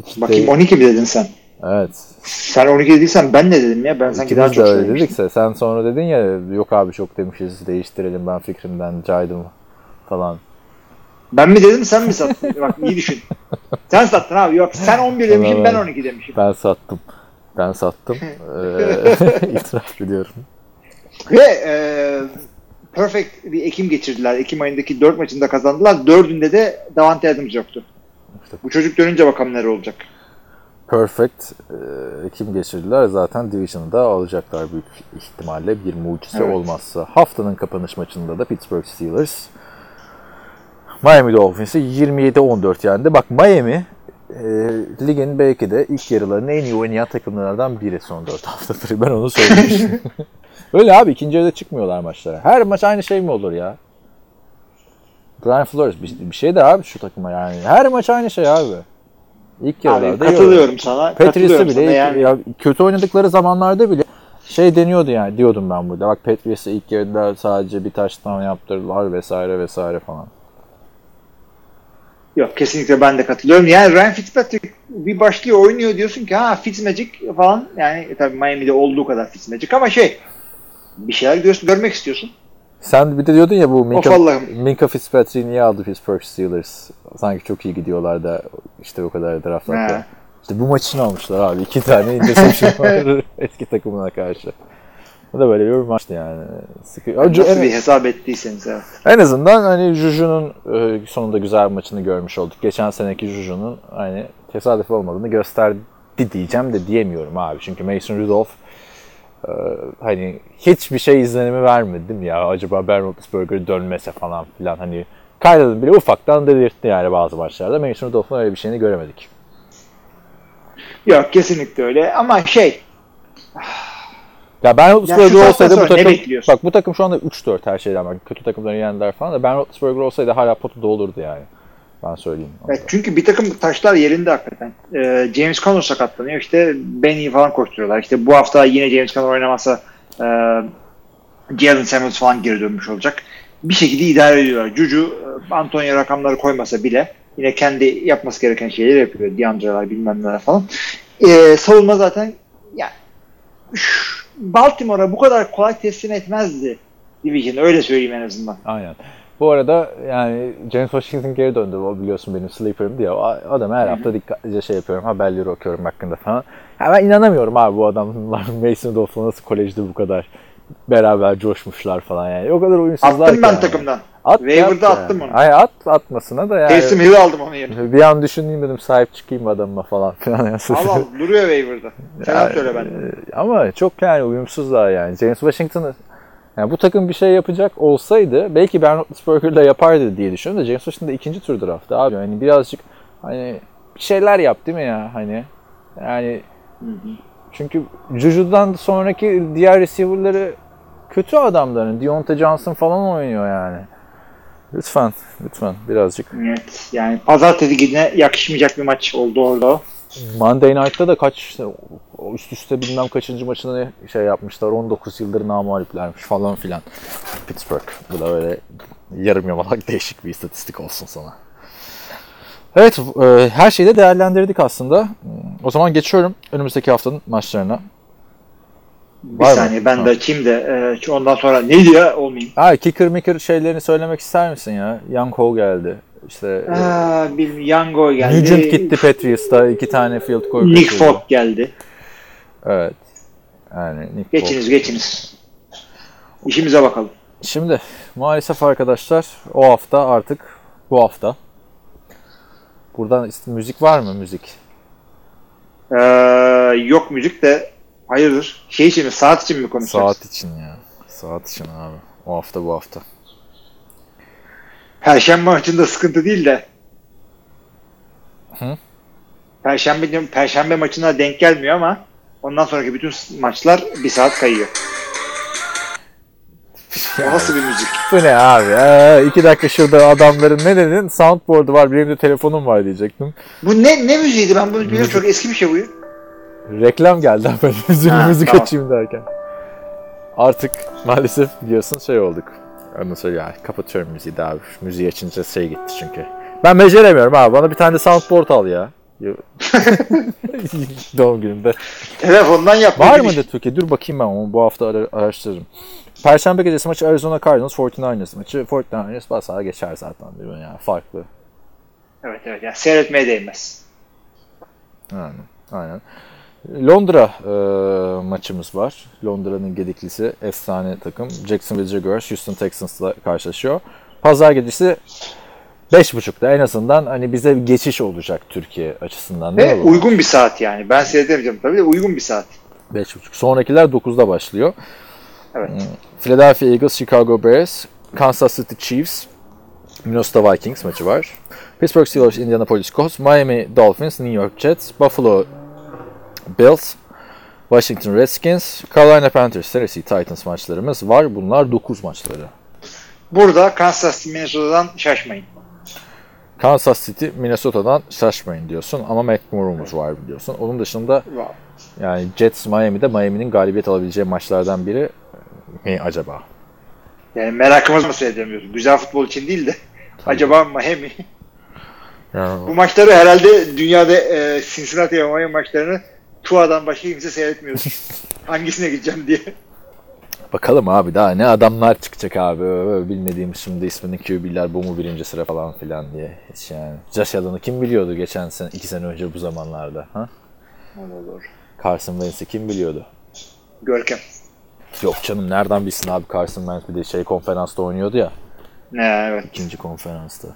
Hiç bakayım değil. 12 mi dedin sen? Evet. Sen 12 dediysen ben ne dedim ya? Ben sanki daha çok söylemiştim. Sen sonra dedin ya, yok abi çok demişiz, değiştirelim, ben fikrimden caydım falan. Ben mi dedim sen mi sattın? Bak iyi düşün. Sen sattın abi. Yok sen 11 demişim, ben 12 demişim. Ben sattım. İtiraf biliyorum. Ve perfect bir Ekim geçirdiler. Ekim ayındaki 4 maçında kazandılar. 4'ünde de Davante Adams yoktu. İşte. Bu çocuk dönünce bakalım neler olacak. Perfect Ekim geçirdiler. Zaten Division'ı da alacaklar büyük ihtimalle, bir mucize olmazsa. Haftanın kapanış maçında da Pittsburgh Steelers Miami Dolphins'i 27-14 yendi. Bak Miami ligin belki de ilk yarılarını en iyi oynayan takımlardan biri son 4 haftadır. Ben onu söylemiştim. Öyle abi, ikinci yarıda çıkmıyorlar maçlara. Her maç aynı şey mi olur ya? Brian Flores bir şey de abi şu takıma yani. Her maç aynı şey abi. İlk yarılarda katılıyorum sana. Patrice'i bile sana yani. Ya, kötü oynadıkları zamanlarda bile şey deniyordu yani, diyordum ben burada. Bak Patrice'i ilk yarıda sadece bir taştan yaptırdılar vesaire vesaire falan. Yok kesinlikle ben de katılıyorum. Yani Ryan Fitzpatrick bir başlıyor oynuyor, diyorsun ki ha Fitzmagic falan. Yani tabii Miami'de olduğu kadar Fitzmagic ama şey, bir şeyler diyorsun, görmek istiyorsun. Sen bir de diyordun ya bu Minka Fitzpatrick'i niye aldı Pittsburgh Steelers? Sanki çok iyi gidiyorlar da işte o kadar draftlarda. İşte bu maçını almışlar abi. 2 tane interception var eski takımına karşı. Bu da böyle bir maçtı yani. Nasıl bir hesap ettiyseniz evet. En azından hani Juju'nun sonunda güzel bir maçını görmüş olduk. Geçen seneki Juju'nun hani tesadüf olmadığını gösterdi diyeceğim de diyemiyorum abi. Çünkü Mason Rudolph hani hiçbir şey izlenimi vermedim ya, acaba Ben Roethlisberger dönmese falan filan, hani Kaylan'ın bile ufaktan delirtti yani bazı maçlarda. Mason Rudolph'un öyle bir şeyini göremedik. Yok kesinlikle öyle ama şey, ya Ben Roethlisberger olsaydı bu takım, bak bu takım şu anda 3-4 her şeyden, bak kötü takımları yendiler falan da Ben Roethlisberger olsaydı hala potu dolurdu yani. Ben söyleyeyim. Evet, çünkü bir takım taşlar yerinde hakikaten. James Conner sakatlanıyor. İşte Benny'i falan koşturuyorlar. İşte bu hafta yine James Conner oynamazsa Jalen Samuels falan geri dönmüş olacak. Bir şekilde idare ediyorlar. Juju, Antonio rakamları koymasa bile yine kendi yapması gereken şeyleri yapıyor. Diandralar bilmem neler falan. Savunma zaten yani, Baltimore'a bu kadar kolay teslim etmezdi Division'ı. Öyle söyleyeyim en azından. Aynen. Bu arada yani James Washington geri döndü. O biliyorsun benim sleeper'ım diye. Adam her hafta dikkatlice şey yapıyorum. Haberleri okuyorum hakkında falan. Ya ben inanamıyorum abi bu adamlar Mason Dolph'la nasıl kolejde bu kadar beraber coşmuşlar falan yani. O kadar uyumsuzlar. Attım ben yani takımdan. Waiver'da attım onu. Hayır atmasına da yani. Taysom Hill'i aldım onu yerine. Bir an düşüneyim dedim, sahip çıkayım adamıma falan filan. Allah duruyor Waiver'da. Selam söyle ben. Ama çok yani uyumsuzlar yani. James Washington'ı yani bu takım bir şey yapacak olsaydı belki Ben Roethlisberger'la yapardı diye düşünüyorum da James Washington'da 2. tur draftı abi. Yani birazcık hani bir şeyler yap değil mi ya hani? Yani çünkü Juju'dan sonraki diğer receiver'ları kötü adamların. Deontay Johnson falan oynuyor yani. Lütfen birazcık. Evet yani pazartesi gününe yakışmayacak bir maç oldu orada. Monday Night'ta da kaç üst üste bilmem kaçıncı maçında ne şey yapmışlar, 19 yıldır namaliplermiş falan filan Pittsburgh. Bu da böyle yarım yamalak değişik bir istatistik olsun sana. Evet, her şeyi de değerlendirdik aslında. O zaman geçiyorum önümüzdeki haftanın maçlarına. Bir var saniye mı? Ben de açayım da ondan sonra neydi ya olmayayım. Kicker micker şeylerini söylemek ister misin ya? Young Ho geldi. İşte Yango geldi. Nugent gitti Patriots'ta. 2 tane field goal. Nick Folk geldi. Evet. Yani Nick geçiniz. İşimize bakalım. Şimdi maalesef arkadaşlar o hafta artık bu hafta. Buradan müzik var mı müzik? Yok müzik de hayırdır? Şey için mi? Saat için mi konuşacağız? Saat için ya. Saat için abi. O hafta bu hafta. Perşembe maçında sıkıntı değil de. Hı? Perşembe maçına denk gelmiyor ama ondan sonraki bütün maçlar bir saat kayıyor. Nasıl bir müzik? Bu ne abi? 2 dakika şurada adamların ne dedin? Soundboard'u var, benim de telefonum var diyecektim. Bu ne müziğiydi? Ben bunu biliyorum, çok eski bir şey bu. Reklam geldi abi. Müzik açayım derken. Artık maalesef biliyorsun şey olduk. Ondan sonra ya kapatıyorum müziği de abi. Müziği açınca şey gitti çünkü. Ben beceremiyorum abi. Bana bir tane de soundboard al ya. Doğum günümde. Telefondan yap. Var mıydı Türkiye? Dur bakayım ben onu. Bu hafta araştırırım. Perşembe gecesi maçı Arizona Cardinals 49ers maçı. 49ers basar geçer zaten diyor yani. Farklı. Evet. Yani seyretmeye değmez. Aynen. Londra maçımız var. Londra'nın gediklisi efsane takım. Jacksonville Jaguars Houston Texans'la karşılaşıyor. Pazar gecesi 5.30'da en azından hani bize geçiş olacak Türkiye açısından. Ve uygun bir saat yani. Ben seyredemeyeceğim tabii de uygun bir saat. 5.30. Sonrakiler 9'da başlıyor. Evet. Philadelphia Eagles, Chicago Bears, Kansas City Chiefs, Minnesota Vikings maçı var. Pittsburgh Steelers, Indianapolis Colts, Miami Dolphins, New York Jets, Buffalo Bills, Washington Redskins, Carolina Panthers, Tennessee Titans maçlarımız var. Bunlar 9 maçları. Burada Kansas City Minnesota'dan şaşmayın. Kansas City Minnesota'dan şaşmayın diyorsun ama Matt Moore'umuz var biliyorsun. Onun dışında yani Jets Miami'de Miami'nin galibiyet alabileceği maçlardan biri mi acaba? Yani merakımız mı söyleyemiyorsun? Güzel futbol için değil de tabii. Acaba Miami? Yani... Bu maçları herhalde dünyada Cincinnati ve Miami maçlarını Tua'dan başka kimse seyretmiyor. Hangisine gideceğim diye. Bakalım abi daha ne adamlar çıkacak abi. Bilmediğimiz şimdi ismini QB'ler bu mu birinci sıra falan filan diye. Hiç yani. Josh Allen'ı kim biliyordu geçen sene, 2 sene önce bu zamanlarda? Ha? Olur. Carson Wentz'i kim biliyordu? Görkem. Yok canım nereden bilsin abi Carson Wentz bir de şey konferansta oynuyordu ya. Evet. 2. konferansta.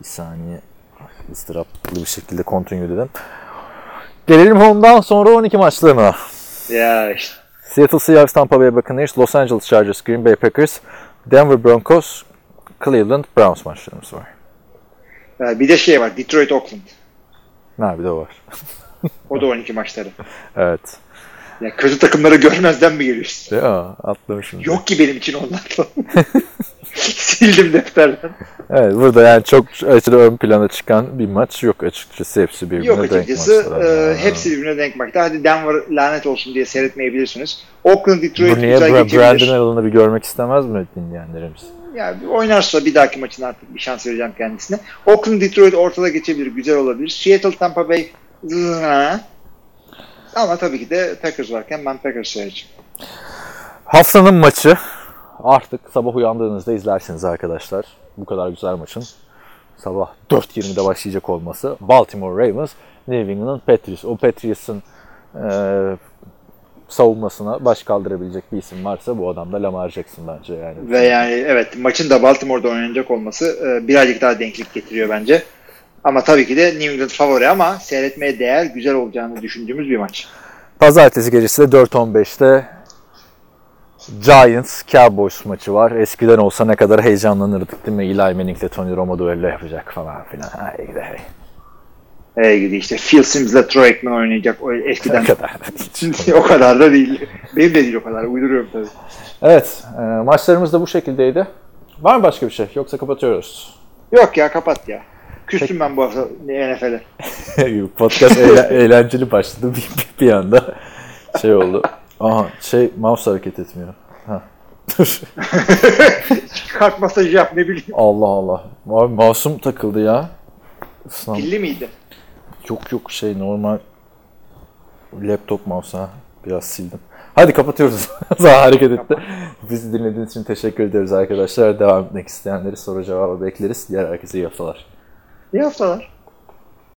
Bir saniye ıstıraplı bir şekilde continue dedim. Gelelim ondan sonra 12 maçlarına. Ya işte. Seattle Seahawks, Tampa Bay Buccaneers, Los Angeles Chargers, Green Bay Packers, Denver Broncos, Cleveland Browns maçlarımız var. Bir de şey var, Detroit Oakland. Ha bir de o var. O da 12 maçları. Evet. Ya kötü takımları görmezden mi geliyorsun? Ya atlamışım. Yok ki benim için onlar. Sildim defterden. Evet burada yani çok açıkçası ön plana çıkan bir maç yok açıkçası. Hepsi birbirine denk maçlar. Yok açıkçası hepsi birbirine denk maçlar. Hadi Denver lanet olsun diye seyretmeyebilirsiniz. Oakland Detroit güzel geçebilir. Brandon Allen'ı bir görmek istemez mi dinleyenlerimiz? Yani oynarsa bir dahaki maçın artık bir şans vereceğim kendisine. Oakland Detroit ortada geçebilir. Güzel olabilir. Seattle Tampa Bay ama tabii ki de Packers varken ben Packers seyredeceğim. Haftanın maçı. Artık sabah uyandığınızda izlersiniz arkadaşlar. Bu kadar güzel maçın sabah 4.20'de başlayacak olması. Baltimore Ravens, New England Patriots. O Patriots'ın savunmasına baş kaldırabilecek bir isim varsa bu adam da Lamar Jackson bence yani. Ve yani evet maçın da Baltimore'da oynanacak olması birazcık daha denklik getiriyor bence. Ama tabii ki de New England favori ama seyretmeye değer güzel olacağını düşündüğümüz bir maç. Pazartesi gecesi de 4.15'te Giants Cowboys maçı var. Eskiden olsa ne kadar heyecanlanırdık değil mi? Eli Manning'le Tony Romo duello yapacak falan filan. Haydi gidi hey. Hey gidi işte. Phil Simms'le Troy Aikman oynayacak. O eskiden. O kadar. O kadar da değil. Benim de değil o kadar. Uyduruyorum tabii. Evet. Maçlarımız da bu şekildeydi. Var mı başka bir şey? Yoksa kapatıyoruz. Yok ya kapat ya. Küstüm ben bu hafta NFL'e. Podcast eğlenceli başladı bir anda. Şey oldu. Aha şey mouse hareket etmiyor. Ha. Kalk masajı yap ne bileyim. Allah Allah. Abi mouse'um takıldı ya. Pilli miydi? Yok şey normal laptop mouse ha. Biraz sildim. Hadi kapatıyoruz. Zaten hareket etti. Bizi dinlediğiniz için teşekkür ederiz arkadaşlar. Devam etmek isteyenleri soru cevabı bekleriz. Diğer herkese iyi haftalar. İyi haftalar.